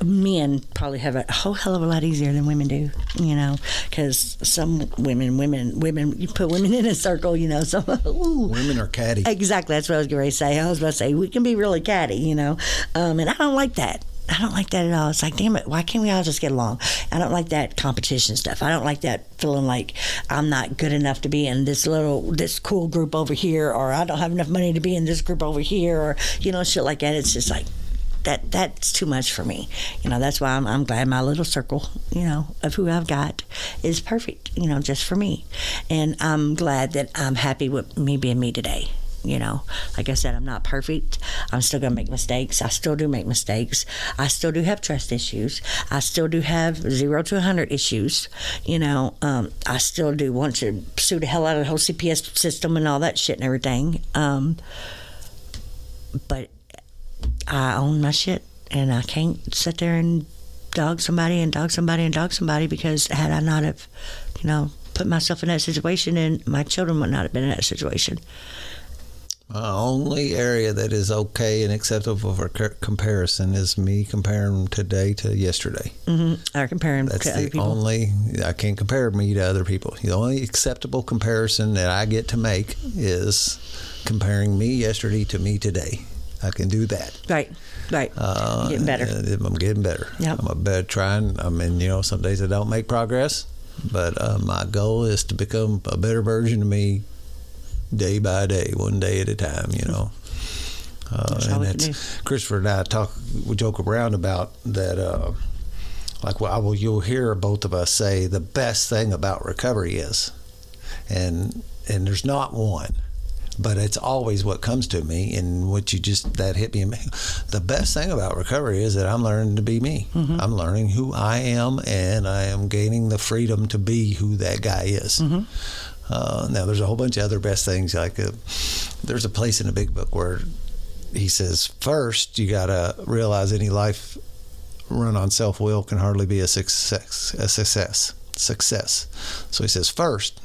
men probably have a whole hell of a lot easier than women do, you know, because some women, women, women, you put women in a circle, you know, some ooh. Women are catty. Exactly. That's what I was going to say. I was about to say, we can be really catty, you know, um, and I don't like that. I don't like that at all. It's like, damn it, why can't we all just get along? I don't like that competition stuff. I don't like that feeling like I'm not good enough to be in this little, this cool group over here, or I don't have enough money to be in this group over here, or, you know, shit like that. It's just like, That that's too much for me, you know. That's why I'm I'm glad my little circle, you know, of who I've got is perfect, you know, just for me, and I'm glad that I'm happy with me being me today, you know, like I said, I'm not perfect. I'm still going to make mistakes. I still do make mistakes. I still do have trust issues. I still do have zero to one hundred issues. You know, um, I still do want to sue the hell out of the whole C P S system and all that shit and everything. Um, but I own my shit, and I can't sit there and dog somebody and dog somebody and dog somebody, because had I not have, you know, put myself in that situation, and my children would not have been in that situation. My only area that is okay and acceptable for c- comparison is me comparing today to yesterday. Mm-hmm. I compare them That's to other people. That's the only, I can't compare me to other people. The only acceptable comparison that I get to make is comparing me yesterday to me today. I can do that. Right, right. Uh, getting better. I'm getting better. Yep. I'm a better trying. I mean, you know, some days I don't make progress, but uh, my goal is to become a better version of me day by day, one day at a time, you know. Uh, that's and that's, Christopher and I talk, we joke around about that. Uh, like, well, I will, you'll hear both of us say the best thing about recovery is, and and there's not one. But it's always what comes to me, and what you just, that hit me. The best thing about recovery is that I'm learning to be me. Mm-hmm. I'm learning who I am, and I am gaining the freedom to be who that guy is. Mm-hmm. Uh, now, there's a whole bunch of other best things. Like a, there's a place in the big book where he says, first, you got to realize any life run on self-will can hardly be a success. A success. Success. So he says, first,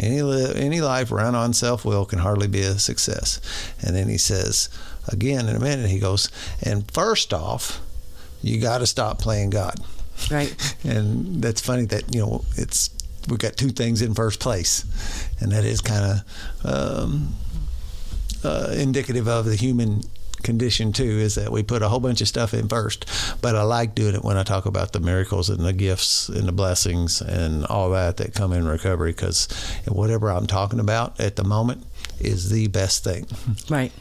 Any li- any life run on self-will can hardly be a success. And then he says, again in a minute, he goes, and first off, you got to stop playing God. Right. And that's funny that, you know, it's, we got two things in first place. And that is kind of um, uh, indicative of the human condition too, is that we put a whole bunch of stuff in first. But I like doing it when I talk about the miracles and the gifts and the blessings and all that that come in recovery, because whatever I'm talking about at the moment is the best thing. Right.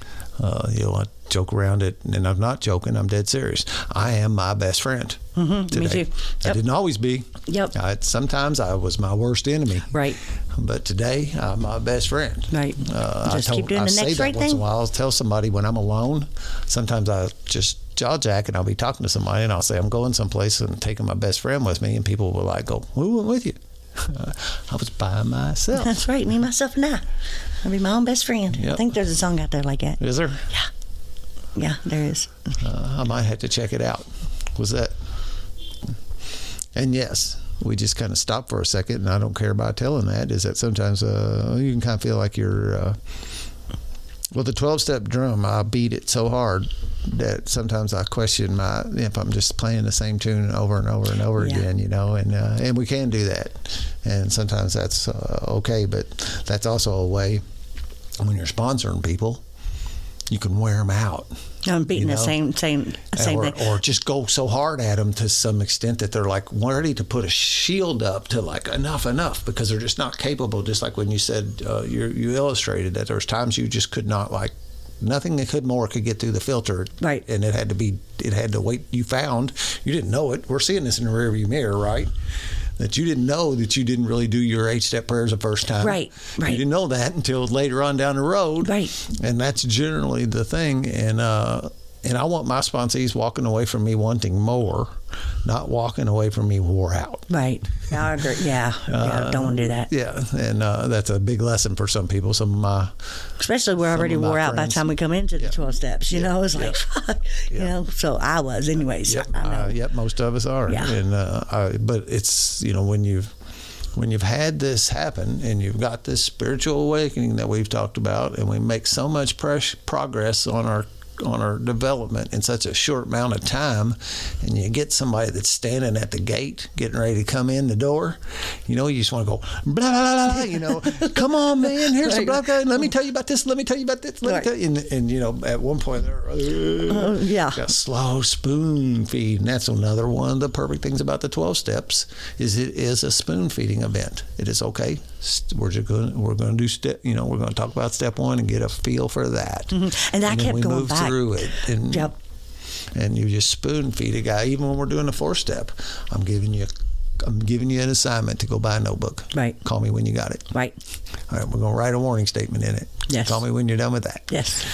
Uh, you know, I joke around it, and I'm not joking. I'm dead serious. I am my best friend mm-hmm, today. Me too. Yep. I didn't always be. Yep. I, sometimes I was my worst enemy. Right. But today, I'm my best friend. Right. Uh, just I told, keep doing I the next right thing. I say that once in a while. I'll tell somebody when I'm alone. Sometimes I just jaw jack, and I'll be talking to somebody, and I'll say I'm going someplace and taking my best friend with me, and people will like go, "Who went with you?" I was by myself. That's right. Me, myself, and I. I'll be my own best friend. Yep. I think there's a song out there like that. Is there? Yeah. Yeah, there is. Uh, I might have to check it out. Was that? And yes, we just kind of stop for a second, and I don't care about telling that, is that sometimes uh, you can kind of feel like you're... Uh, well, the twelve-step drum, I beat it so hard that sometimes I question my if I'm just playing the same tune over and over and over yeah. again, you know, and uh, and we can do that. And sometimes that's uh, okay, but that's also a way when you're sponsoring people, you can wear them out. I'm beating you know? the same, same, same or, thing. Or just go so hard at them to some extent that they're like ready to put a shield up to like enough, enough, because they're just not capable. Just like when you said, uh, you you illustrated that there was times you just could not like, nothing that could more could get through the filter. Right. And it had to be, it had to wait. You found, you didn't know it. We're seeing this in the rearview mirror, right? That you didn't know that you didn't really do your eight-step prayers the first time. Right, right. You didn't know that until later on down the road. Right. And that's generally the thing. And uh, and I want my sponsees walking away from me wanting more, not walking away from me wore out. Right. I agree. Yeah. yeah uh, don't want to do that. Yeah. And uh, that's a big lesson for some people. Some of my Especially we're already wore friends. out by the time we come into yeah. the twelve steps. You yeah. know, it's yeah. like, fuck. Yeah. You know, so I was anyways. Yep, I know. Uh, yep most of us are. Yeah. And uh, I, But it's, you know, when you've, when you've had this happen and you've got this spiritual awakening that we've talked about, and we make so much pres- progress on our on our development in such a short amount of time, and you get somebody that's standing at the gate getting ready to come in the door, you know, you just want to go blah blah blah, you know, come on man, here's some blah blah, let me tell you about this, let me tell you about this, let right. me tell you, and, and you know, at one point they're uh, uh, yeah got slow spoon feed, and that's another one of the perfect things about the twelve steps is it is a spoon feeding event. It is okay. We're just going. We're going to do step. You know, we're going to talk about step one and get a feel for that. Mm-hmm. And I and kept we going move back through it. And, yep. And you just spoon feed a guy. Even when we're doing the four step, I'm giving you I'm giving you an assignment to go buy a notebook. Right. Call me when you got it. Right. All right, we're going to write a warning statement in it. Yes. Call me when you're done with that. Yes.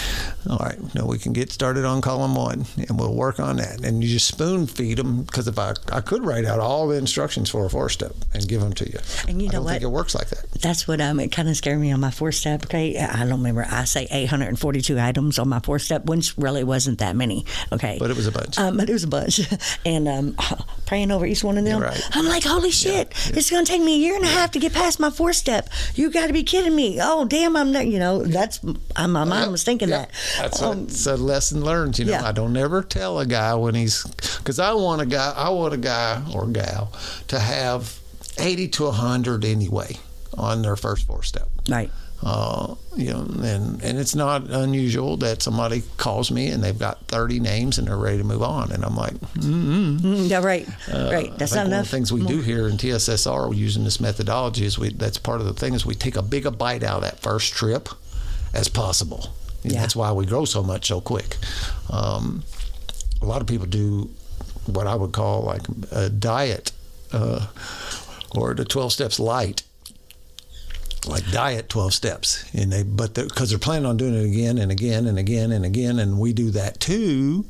All right, now we can get started on column one, and we'll work on that. And you just spoon feed them, because if I, I could write out all the instructions for a four step and give them to you. And you know I don't what? think it works like that. That's what um, it kind of scared me on my four step. Okay, I don't remember. I say eight hundred forty-two items on my four step, which really wasn't that many. Okay. But it was a bunch. Um, but it was a bunch. And um, praying over each one of them. Right. I'm like, holy shit, yeah. Yeah. It's going to take me a year and a yeah. half to get past my four step. You got to be kidding me. Oh, damn, I'm not, you know, that's, I'm, my mom was thinking yeah. that. That's um, a, it's a lesson learned, you know. Yeah. I don't ever tell a guy when he's, because I want a guy, I want a guy or gal to have eighty to one hundred anyway on their first four step. Right. Uh, you know, and, and it's not unusual that somebody calls me and they've got thirty names and they're ready to move on. And I'm like, mm-hmm. Yeah, right, uh, right. That's not enough. One of the things we More. do here in T S S R using this methodology is we, that's part of the thing is we take a bigger bite out of that first trip as possible. And yeah. That's why we grow so much so quick. Um, a lot of people do what I would call like a diet uh, or the twelve steps light. Like diet twelve steps, and they but because they're, they're planning on doing it again and again and again and again, and we do that too.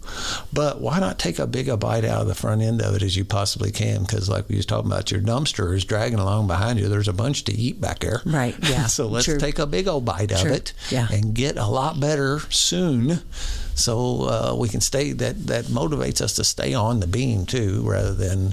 But why not take a bigger bite out of the front end of it as you possibly can? Because like we was talking about, your dumpster is dragging along behind you. There's a bunch to eat back there. Right. Yeah. So let's True. take a big old bite True. of it. Yeah. And get a lot better soon, so uh, we can stay. That that motivates us to stay on the beam too, rather than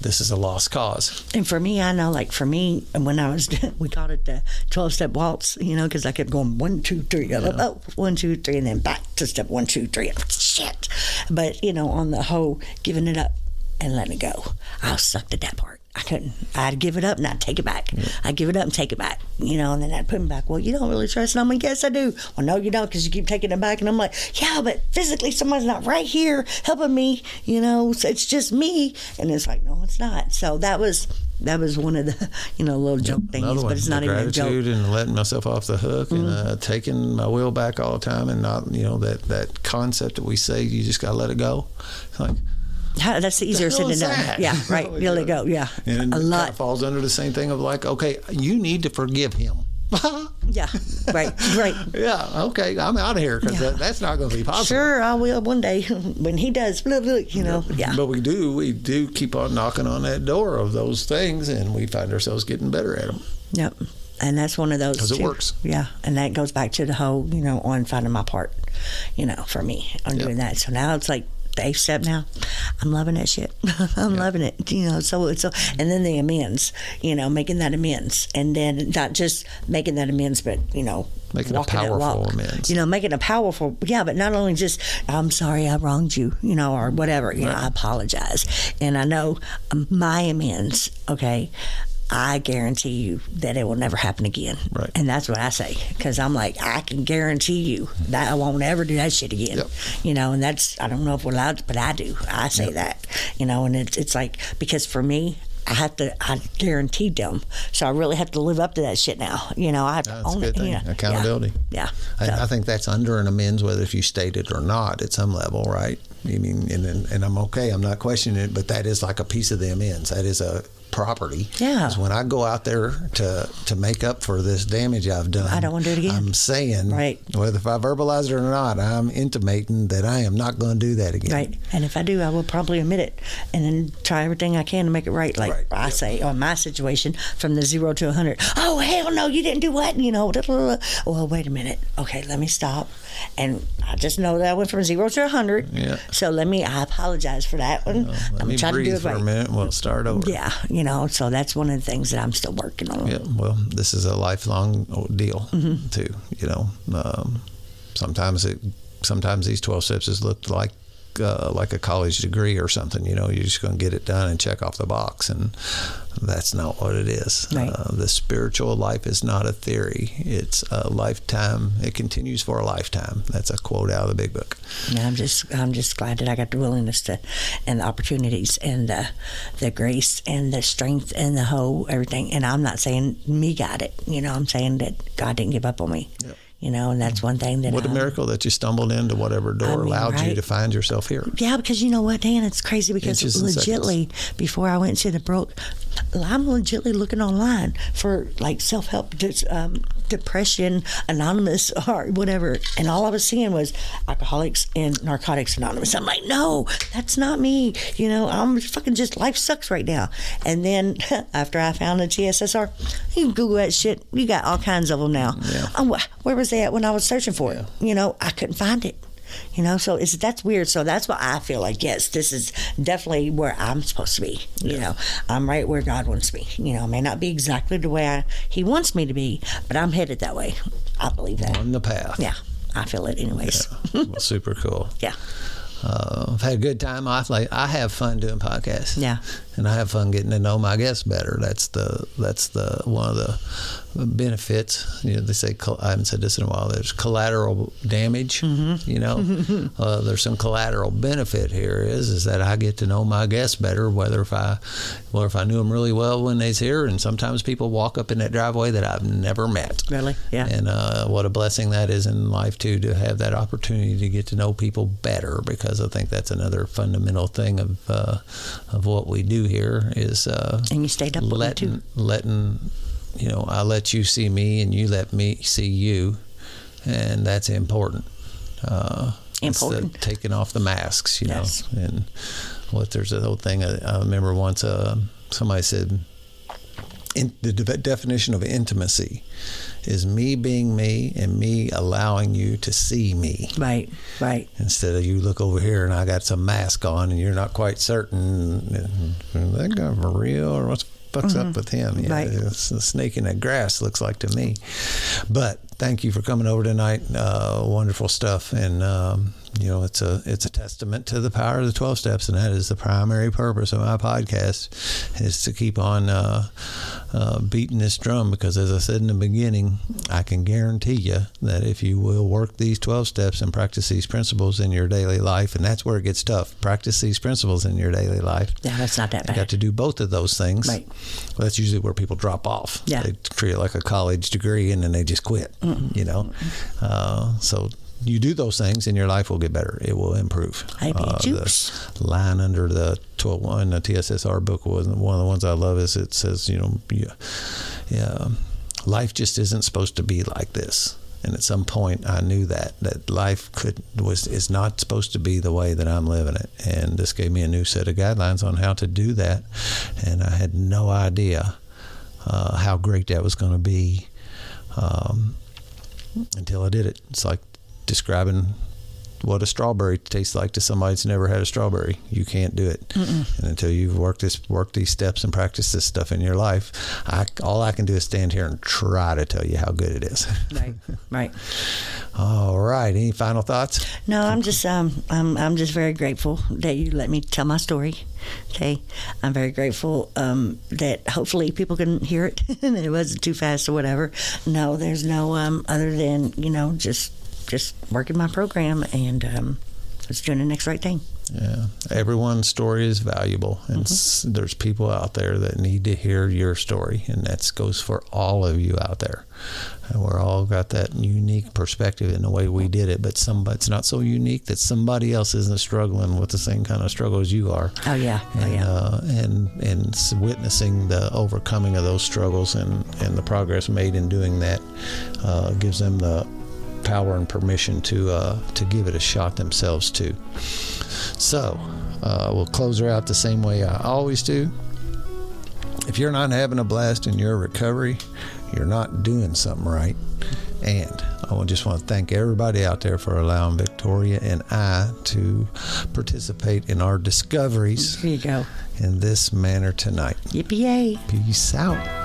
this is a lost cause. And for me, I know, like for me, when I was we called it the twelve step waltz, you know, because I kept going one, two, three, yeah. up, up, one, two, three, and then back to step one, two, three. Up, shit, but you know, on the whole, giving it up and letting it go, I sucked at that part. I couldn't. I'd give it up and I'd take it back. Yeah. I'd give it up and take it back, you know, and then I'd put him back. Well, you don't really trust him. I'm like, yes, I do. Well, no, you don't, because you keep taking it back. And I'm like, yeah, but physically someone's not right here helping me, you know, so it's just me. And it's like, no, it's not. So that was that was one of the, you know, little joke yeah, things, but it's not even a joke. Gratitude and letting myself off the hook mm-hmm. and uh, taking my will back all the time, and not, you know, that, that concept that we say, you just got to let it go. It's like, How, that's the easier said than done. Yeah, right. You let it go. Yeah, and a lot kind of falls under the same thing of like, okay, you need to forgive him. yeah, right, right. Yeah, okay, I'm out of here because yeah. that, that's not going to be possible. Sure, I will one day when he does. Blah, blah, you know, yeah. yeah. But we do, we do keep on knocking on that door of those things, and we find ourselves getting better at them. Yep, and that's one of those because it works. Yeah, and that goes back to the whole, you know, on finding my part, you know, for me on yep. doing that. So now it's like. The eighth step now, I'm loving that shit. I'm yeah. loving it, you know. So so, and then the amends, you know, making that amends, and then not just making that amends, but you know, making a powerful amends. You know, making a powerful, yeah. But not only just, I'm sorry, I wronged you, you know, or whatever. You right. know, I apologize, and I know my amends. Okay. I guarantee you that it will never happen again. Right. And that's what I say, because I'm like, I can guarantee you that I won't ever do that shit again. Yep. You know, and that's, I don't know if we're allowed to, but I do. I say yep. that, you know, and it's, it's like, because for me, I have to, I guaranteed them. So I really have to live up to that shit now. You know, I have that's to own a good it. Thing. You know, accountability. Yeah. yeah. So. I, I think that's under an amends, whether if you state it or not at some level, right? I mean, and, and, and I'm okay. I'm not questioning it, but that is like a piece of the amends. That is a property. Yeah. Because when I go out there to, to make up for this damage I've done, I don't want to do it again. I'm saying, right. whether if I verbalize it or not, I'm intimating that I am not going to do that again. Right. And if I do, I will probably admit it and then try everything I can to make it right. Like right. I yep. say, on my situation, from the zero to one hundred, oh, hell no, you didn't do what? You know, blah, blah, blah. Well, wait a minute. Okay, let me stop. And I just know that I went from zero to one hundred. Yeah. So let me, I apologize for that one. No, I'm trying to do it right. Let me breathe for a minute and we'll start over. Yeah. You know, so that's one of the things that I'm still working on. Yeah, well, this is a lifelong deal, mm-hmm. too. You know, um, sometimes it, sometimes these twelve steps is looked like uh, like a college degree or something. You know, you're just going to get it done and check off the box, and that's not what it is. Right. Uh, the spiritual life is not a theory; it's a lifetime. It continues for a lifetime. That's a quote out of the Big Book. Yeah, I'm just, I'm just glad that I got the willingness to, and the opportunities, and the, the grace, and the strength, and the whole everything. And I'm not saying me got it. You know, I'm saying that God didn't give up on me. Yep. You know, and that's one thing that... What a um, miracle that you stumbled into whatever door I mean, allowed right? you to find yourself here. Yeah, because you know what, Dan? It's crazy because legitly, seconds. before I went to the broke, I'm legitly looking online for like self-help, um, depression, anonymous, or whatever. And all I was seeing was Alcoholics and Narcotics Anonymous. I'm like, no, that's not me. You know, I'm fucking just, life sucks right now. And then after I found the T S S R, you can Google that shit. You got all kinds of them now. Yeah. Um, where was at when I was searching for it, you know, I couldn't find it, you know, so it's, that's weird. So that's why I feel like, yes, this is definitely where I'm supposed to be. You yeah. know, I'm right where God wants me. You know, I may not be exactly the way I, he wants me to be, but I'm headed that way. I believe that. On the path. Yeah, I feel it anyways. Yeah. Well, super cool. Yeah. Uh, I've had a good time off. Like, I have fun doing podcasts. Yeah. And I have fun getting to know my guests better. That's the that's the one of the benefits. You know, they say, I haven't said this in a while, there's collateral damage. Mm-hmm. You know, mm-hmm. uh, there's some collateral benefit here is is that I get to know my guests better, whether if I, well, if I knew them really well when they's here. And sometimes people walk up in that driveway that I've never met. Really? Yeah. And uh, what a blessing that is in life, too, to have that opportunity to get to know people better, because I think that's another fundamental thing of uh, of what we do here is uh, and you stayed up letting, with me too. letting you know, I let you see me and you let me see you, and that's important. Uh, important. It's the taking off the masks, you yes. know. And what there's an old thing I, I remember once uh, somebody said, in, the de- definition of intimacy is me being me and me allowing you to see me. Right, right. Instead of you look over here and I got some mask on and you're not quite certain. That guy for real, or what the fuck's mm-hmm. up with him? Yeah, right. It's a snake in the grass, looks like to me. But thank you for coming over tonight. Uh, wonderful stuff. And, um, you know, it's a it's a testament to the power of the twelve Steps, and that is the primary purpose of my podcast, is to keep on uh, uh, beating this drum, because as I said in the beginning, I can guarantee you that if you will work these twelve Steps and practice these principles in your daily life, and that's where it gets tough, practice these principles in your daily life. Yeah, that's not that bad. You got to do both of those things. Right. Well, that's usually where people drop off. Yeah. They create like a college degree, and then they just quit, mm-hmm. you know. Uh, so... You do those things, and your life will get better. It will improve. I uh, the line under the twelve one, the T S S R book, was one of the ones I love. Is it says, you know, yeah, yeah, life just isn't supposed to be like this. And at some point, I knew that that life could was is not supposed to be the way that I'm living it. And this gave me a new set of guidelines on how to do that. And I had no idea uh, how great that was going to be um, until I did it. It's like describing what a strawberry tastes like to somebody that's never had a strawberry. You can't do it. Mm-mm. And until you've worked this, worked these steps and practiced this stuff in your life, I, all I can do is stand here and try to tell you how good it is. Right, right. All right. Any final thoughts? No, I'm just, um, I'm, I'm just very grateful that you let me tell my story. Okay, I'm very grateful um, that hopefully people can hear it and it wasn't too fast or whatever. No, there's no um, other than you know just. Just working my program and um, just doing the next right thing. Yeah, everyone's story is valuable, and mm-hmm. s- there's people out there that need to hear your story, and that goes for all of you out there. And we're all got that unique perspective in the way we did it, but some, it's not so unique that somebody else isn't struggling with the same kind of struggle as you are. Oh yeah, and, oh yeah. Uh, and and witnessing the overcoming of those struggles and and the progress made in doing that uh, gives them the power and permission to uh, to give it a shot themselves too. So uh, we'll close her out the same way I always do. If you're not having a blast in your recovery, you're not doing something right. And I just want to thank everybody out there for allowing Victoria and I to participate in our discoveries. Here you go. In this manner tonight. Yippee-yay. Peace out.